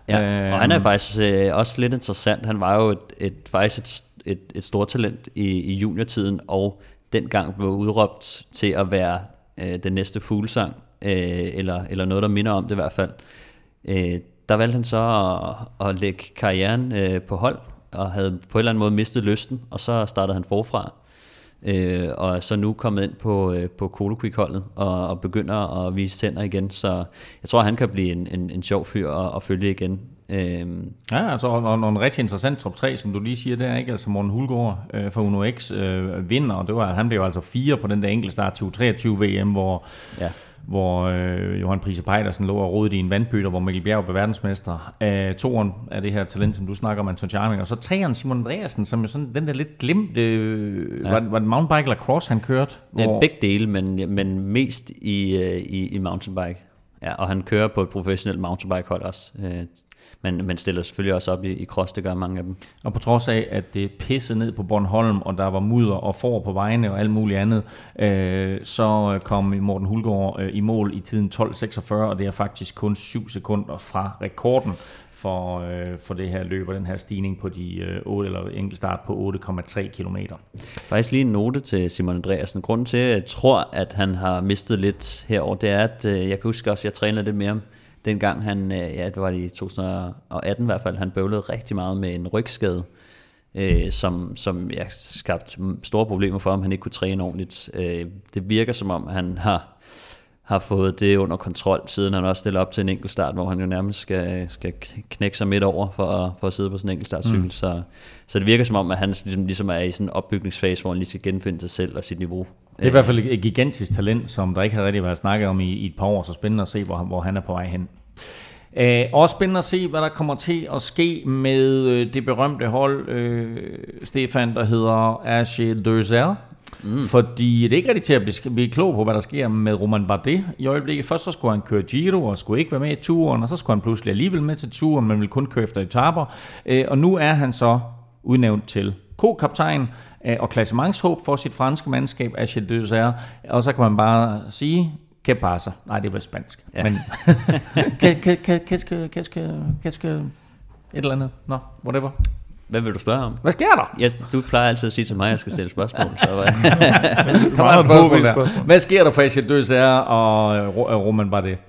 Ja, øh, og han er faktisk øh, også lidt interessant. Han var jo et, et, faktisk et, et, et stort talent i, i juniortiden, og dengang blev udråbt til at være øh, den næste Fuglsang, øh, eller, eller noget, der minder om det i hvert fald. Øh, der valgte han så at, at lægge karrieren øh, på hold, og havde på en eller anden måde mistet lysten, og så startede han forfra, øh, og så nu kommet ind på, øh, på Coloquick-holdet, og, og begynder at vise tænder igen, så jeg tror, han kan blive en, en, en sjov fyr at, at følge igen. Øh. Ja, altså, og, og en rigtig interessant top tre, som du lige siger der, ikke? Altså Morten Hulgaard øh, fra Uno X øh, vinder, og det var, han blev altså fire på den der enkeltstart tyve treogtyve V M, hvor... Ja. hvor øh, Johan Price Pejdersen lå og rodede i en vandpytter, hvor Mikkel Bjerg blev verdensmester. Øh, toeren af det her talent, som du snakker om, Anton Charming. Og så treeren Simon Andreasen, som jo sådan den der lidt glemte... Øh, ja. Var, var det mountainbike eller cross, han kørte? Hvor... Ja, begge dele, men, men mest i, øh, i, i mountainbike. Ja, og han kører på et professionelt mountainbike-hold også. Øh, men, men stiller selvfølgelig også op i, i cross, det gør mange af dem. Og på trods af, at det pissede ned på Bornholm, og der var mudder og får på vejene og alt muligt andet, øh, så kom Morten Hulgaard øh, i mål i tiden tolv seksogfyrre, og det er faktisk kun syv sekunder fra rekorden for, øh, for det her løb og den her stigning på de øh, otte, eller enkeltstart på otte komma tre kilometer. Faktisk lige en note til Simon Andreasen. Grunden til, at jeg tror, at han har mistet lidt herover, det er, at øh, jeg kan huske også, at jeg trænede lidt mere om dengang han, ja det var i to tusind atten i hvert fald, han bøvlede rigtig meget med en rygskade, øh, som, som ja, skabte store problemer for ham, han ikke kunne træne ordentligt. Øh, det virker som om, han har, har fået det under kontrol, siden han også stiller op til en enkeltstart, hvor han jo nærmest skal, skal knække sig midt over for at, for at sidde på sådan en enkeltstartcykel. Mm. Så, så det virker som om, at han ligesom, ligesom er i sådan en opbygningsfase, hvor han lige skal genfinde sig selv og sit niveau. Det er i hvert fald et gigantisk talent, som der ikke har rigtig været snakket om i, i et par år, så spændende at se, hvor, hvor han er på vej hen. Øh, også spændende at se, hvad der kommer til at ske med øh, det berømte hold, øh, Stefan, der hedder A G deux R. Mm. Fordi det er ikke rigtig til at blive, blive klog på, hvad der sker med Romain Bardet i øjeblikket. Først så skulle han køre Giro og skulle ikke være med i turen, og så skulle han pludselig alligevel med til turen, men ville kun køre efter etaper. Øh, og nu er han så udnævnt til co-kaptajn og klassementshåb for sit franske mandskab, A G deux R, og så kan man bare sige, que pasa? Nej, det var spansk, ja. Men qu'est-ce et eller andet, no, whatever. Hvad vil du spørge om? Hvad sker der? Ja, du plejer altid at sige til mig, at jeg skal stille spørgsmål. Så var spørgsmål der. Hvad sker der for A G deux R og Romain Bardet?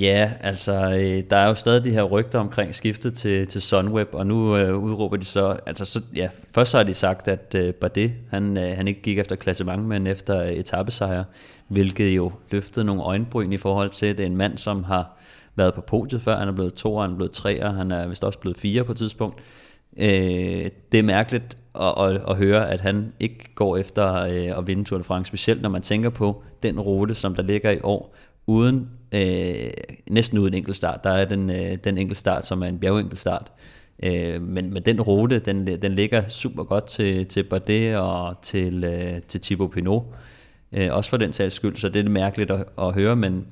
Ja, altså der er jo stadig de her rygter omkring skiftet til, til Sunweb, og nu øh, udråber de så, altså så, ja, først så har de sagt, at øh, Bardet, han, øh, han ikke gik efter klassement, men efter etapesejre, hvilket jo løftede nogle øjenbryn i forhold til, at det er en mand, som har været på podiet før, han er blevet toer, han er blevet treer, han er vist også blevet fire på et tidspunkt. Øh, det er mærkeligt at, at, at høre, at han ikke går efter øh, at vinde Tour de France, specielt når man tænker på den rute, som der ligger i år, uden Øh, næsten uden enkeltstart. Der er den, øh, den enkeltstart, som er en bjergenkeltstart. Øh, men, men den rute, den, den ligger super godt til, til Bardet og til, øh, til Thibaut Pinot. Øh, også for den sags skyld, så det er mærkeligt at, at høre, men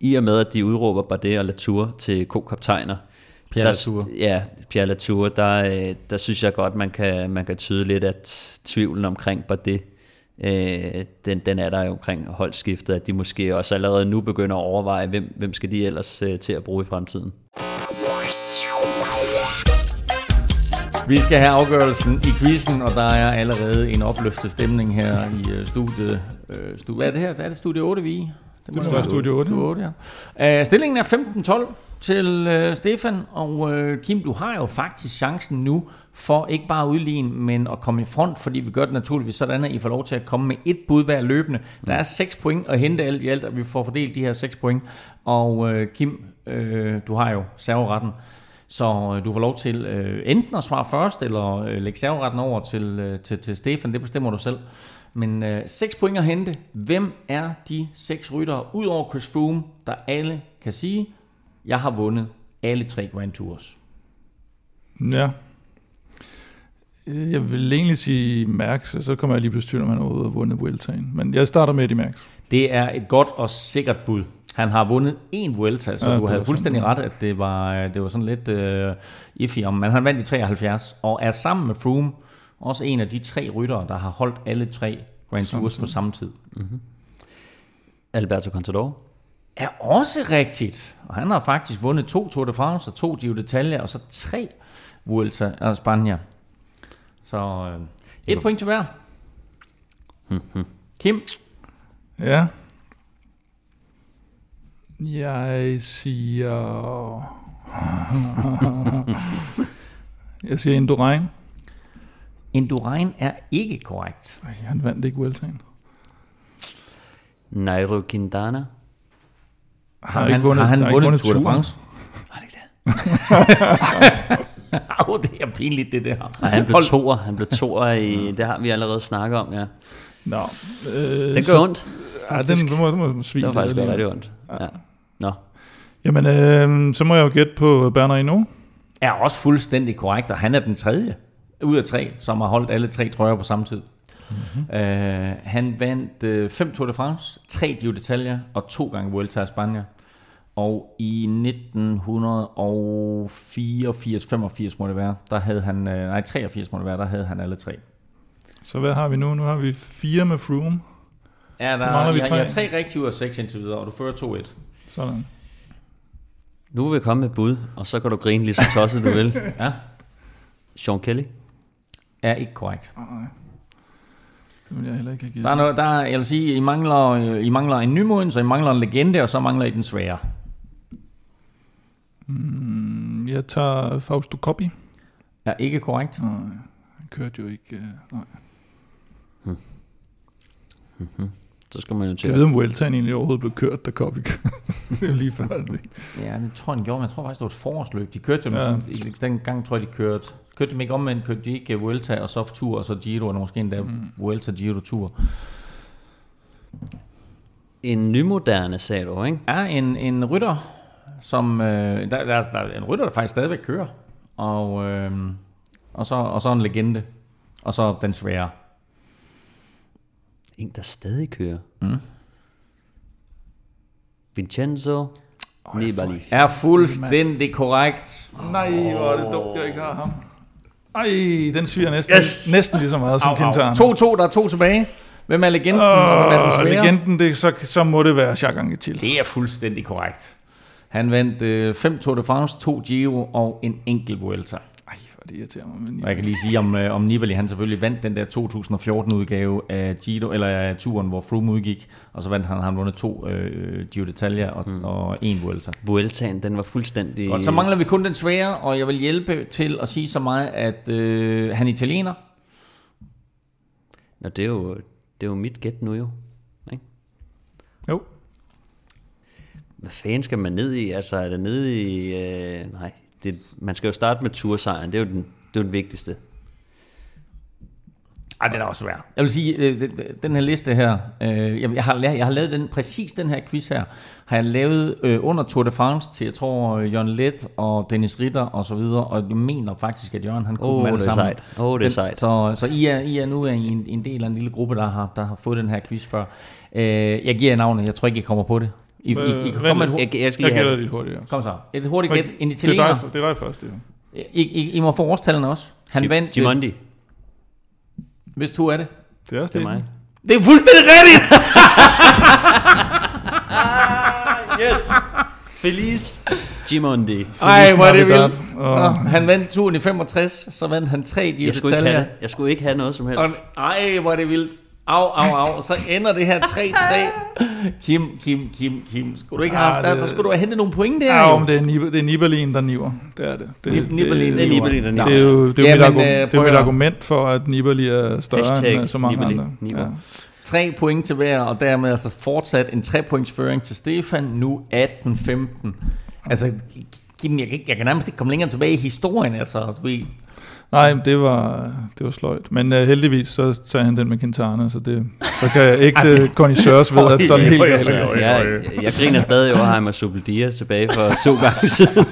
i og med, at de udråber Bardet og Latour til co-kaptajner, Pierre Latour. Ja, Pierre Latour, der, øh, der synes jeg godt, man kan, man kan tyde lidt, at tvivlen omkring Bardet, Øh, den, den er der omkring holdskiftet, at de måske også allerede nu begynder at overveje, hvem, hvem skal de ellers øh, til at bruge i fremtiden. Vi skal have afgørelsen i quizzen, og der er allerede en opløftet stemning her i studiet. Stu- Hvad er det her? Er det studie otte, vi Det må det være studie otte. otte ja. uh, stillingen er femten tolv til uh, Stefan, og uh, Kim, du har jo faktisk chancen nu for ikke bare at udligne, men at komme i front, fordi vi gør det naturligvis sådan, at I får lov til at komme med et bud hver løbende. Der er seks point at hente alt i alt, og vi får fordelt de her seks point. Og uh, Kim, uh, du har jo serveretten. Så du får lov til øh, enten at svare først, eller øh, lægge serveretten over til, øh, til, til Stefan. Det bestemmer du selv. Men øh, seks point at hente. Hvem er de seks ryttere, udover Chris Froome, der alle kan sige, jeg har vundet alle tre Grand Tours? Ja. Jeg vil egentlig sige Max, og så kommer jeg lige pludselig til, om han har vundet Vueltaen. Men jeg starter med Eddie Max. Det er et godt og sikkert bud. Han har vundet én Vuelta, så ja, du havde fuldstændig ret, at det var, det var sådan lidt øh, iffy om. Men han vandt i treoghalvfjerds, og er sammen med Froome også en af de tre ryttere, der har holdt alle tre Grand Tours på samme tid. Mm-hmm. Alberto Contador er også rigtigt, og han har faktisk vundet to Tour de France, og to Giro d'Italia, og så tre Vuelta af Spanien. Så øh, et point til hver. Mm-hmm. Kim? Ja. Jeg siger... jeg siger Indurain. Indurain er ikke korrekt. Ej, han vandt ikke Vueltaen. Nairo Quintana. Har han, han vundet, har han har vundet, vundet Tour de France? Har han ikke det? Au, det er pinligt, det der. Ej, han blev toer. Han blev toer i... Det har vi allerede snakket om, ja. Nå. Øh, den gør ondt. Ja, den, du må, du må svine. Den var faktisk rigtig ondt. Ja. Nå. Jamen, øh, så må jeg jo gætte på Bjarne Riis. Er også fuldstændig korrekt, og han er den tredje ud af tre, som har holdt alle tre trøjer på samme tid. Mm-hmm. Øh, han vandt øh, fem Tour de France, tre Giro d'Italia og to gange Vuelta i Spanien. Og i nitten fireogfirs femogfirs må det være, der havde han, øh, nej treogfirs må det være, der havde han alle tre. Så hvad har vi nu? Nu har vi fire med Froome. Ja, der er, vi jeg, tre. Jeg er tre rigtige ud af seks indtil videre, og du fører to et. Sådan. Nu vil jeg komme med bud, og så kan du grine lige så tosset du vil. Ja. Sean Kelly er ikke korrekt. Nej. Det vil jeg heller ikke have givet. Der er noget, der, jeg vil sige, I mangler, I mangler en nymoden, så I mangler en legende, og så mangler I den svære. Mm, jeg tager Fausto Coppi. Er ikke korrekt. Nej, han kørte jo ikke... Uh, nej. Hmm. Mm-hmm. Så skal man jo til. Jeg ved, om Vueltaen egentlig overhovedet blev kørt, der kom ikke. Det er lige før. Ja, det tror jeg, den gjorde, men jeg tror faktisk, det var et forårsløb. De kørte dem, ja. Sådan, den gang tror jeg, de kørte. Kørte dem ikke omvendt, kørte de ikke Vuelta og Soft Tour, og så Giro, eller måske endda mm. Vuelta Giro Tour. En nymoderne, sagde du, ikke? Ja, en, en rytter, som, øh, der, der, der er en rytter, der faktisk stadigvæk kører, og, øh, og, så, og så en legende, og så den svære. En, der stadig kører. Mm. Vincenzo oh, Nibali. Er fuldstændig korrekt. Oh. Nej, hvor er det dumt, jeg ikke har ham. Ej, den sviger næsten, yes. næsten lige så meget som Quintana. to to, der er to tilbage. Hvem er legenden? Oh, legenden, det, så, så må det være Jacques Anquetil. Det er fuldstændig korrekt. Han vandt øh, fem Tour de France, to Giro og en enkelt Vuelta. Det irriterer mig med Nibali. Jeg kan lige sige om, om Nibali, han selvfølgelig vandt den der to tusind fjorten udgave af Giro, eller af turen, hvor Froome udgik, og så vandt han, han vundet to øh, Giro d'Italia og, mm. og en Vuelta. Vueltaen, den var fuldstændig... Godt, så mangler vi kun den svære, og jeg vil hjælpe til at sige så meget, at øh, han er italiener. Nå, det er jo, det er jo mit gæt nu jo, ikke? Jo. Hvad fanden skal man ned i? Altså, er det nede i... Øh, nej... Det, man skal jo starte med tursejren. Det er jo den, det er den vigtigste. Ej, den er også svær. Jeg vil sige, den her liste her, jeg har, jeg har lavet den, præcis den her quiz her, har jeg lavet under Tour de France til, jeg tror, Jørgen Leth og Dennis Ritter og så videre, og jeg mener faktisk, at Jørgen, han kunne oh, med det sammen. Åh, oh, det er sejt. Så, så I, er, I er nu en, en del af en lille gruppe, der har, der har fået den her quiz før. Jeg giver jer navnet, jeg tror ikke, I kommer på det. I, øh, I, I kan komme et, jeg, jeg, jeg gælder dit hurtigt også. Kom så. Et hurtigt gæt. En italiener. Det er dig, det er dig først, det her. I, I, I må få årstallene også. Han G- vandt... Gimondi. Hvis du er det. Det er også det. Det, det er fuldstændig rigtigt! Yes! Feliz Gimondi. Ej, hvor er det vildt. Oh. Han vandt turen i femogtres, så vandt han tre Giro d'Italia. Jeg skulle ikke have noget som helst. Og, ej, hvor er det vildt. Au, au, au. Så ender det her tre-tre. Kim, Kim, Kim, Kim. Skulle du ikke have haft der? Der skulle du have hentet nogle point der. Ja, men det er, Nib- det er Nibali, der niver. Det er det. Det, Nib- det, Nibali, det, det er Nibali, der niver. Det er jo, det er jo ja, mit, men, argument, det er mit argument for, at Nibali er større hashtag end så mange Nibali andre. Ja. Tre point til hver, og dermed altså fortsat en tre-pointsføring til Stefan. Nu atten femten. Altså, Kim, jeg kan, jeg kan nærmest ikke komme længere tilbage i historien. Altså, du ved... Nej, det var det var sløjt. Men uh, heldigvis så tager han den med Quintana, så det så kan jeg ikke connoisseurs ved at sådan helt. Jeg, jeg griner stadig over Heimer Supeldia tilbage for to gange siden.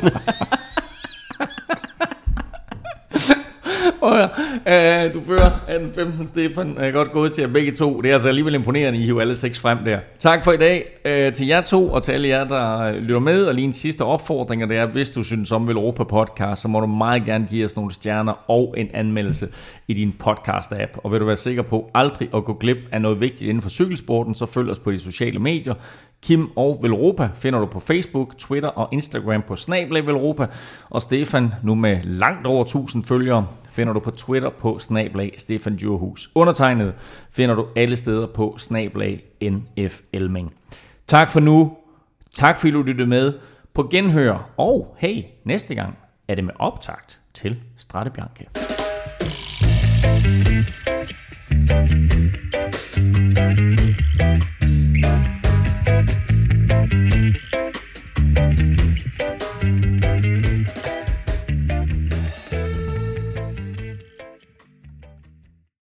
uh, du fører atten femten, Stefan. Jeg er godt gået til jer begge to. Det er altså alligevel imponerende, I hiver alle seks frem der. Tak for i dag uh, til jer to og til alle jer, der lytter med. Og lige en sidste opfordring, det er, hvis du synes om Velropa Podcast, så må du meget gerne give os nogle stjerner og en anmeldelse i din podcast-app. Og vil du være sikker på aldrig at gå glip af noget vigtigt inden for cykelsporten, så følg os på de sociale medier. Kim og Velropa finder du på Facebook, Twitter og Instagram på snabel-a Velropa. Og Stefan, nu med langt over tusind følgere, finder du på Twitter på snabel-a Stefan Djurhus. Undertegnet finder du alle steder på snabel-a N F Elming. Tak for nu. Tak fordi du lyttede med. På genhør. Og hey, næste gang er det med optakt til Strade Bianche.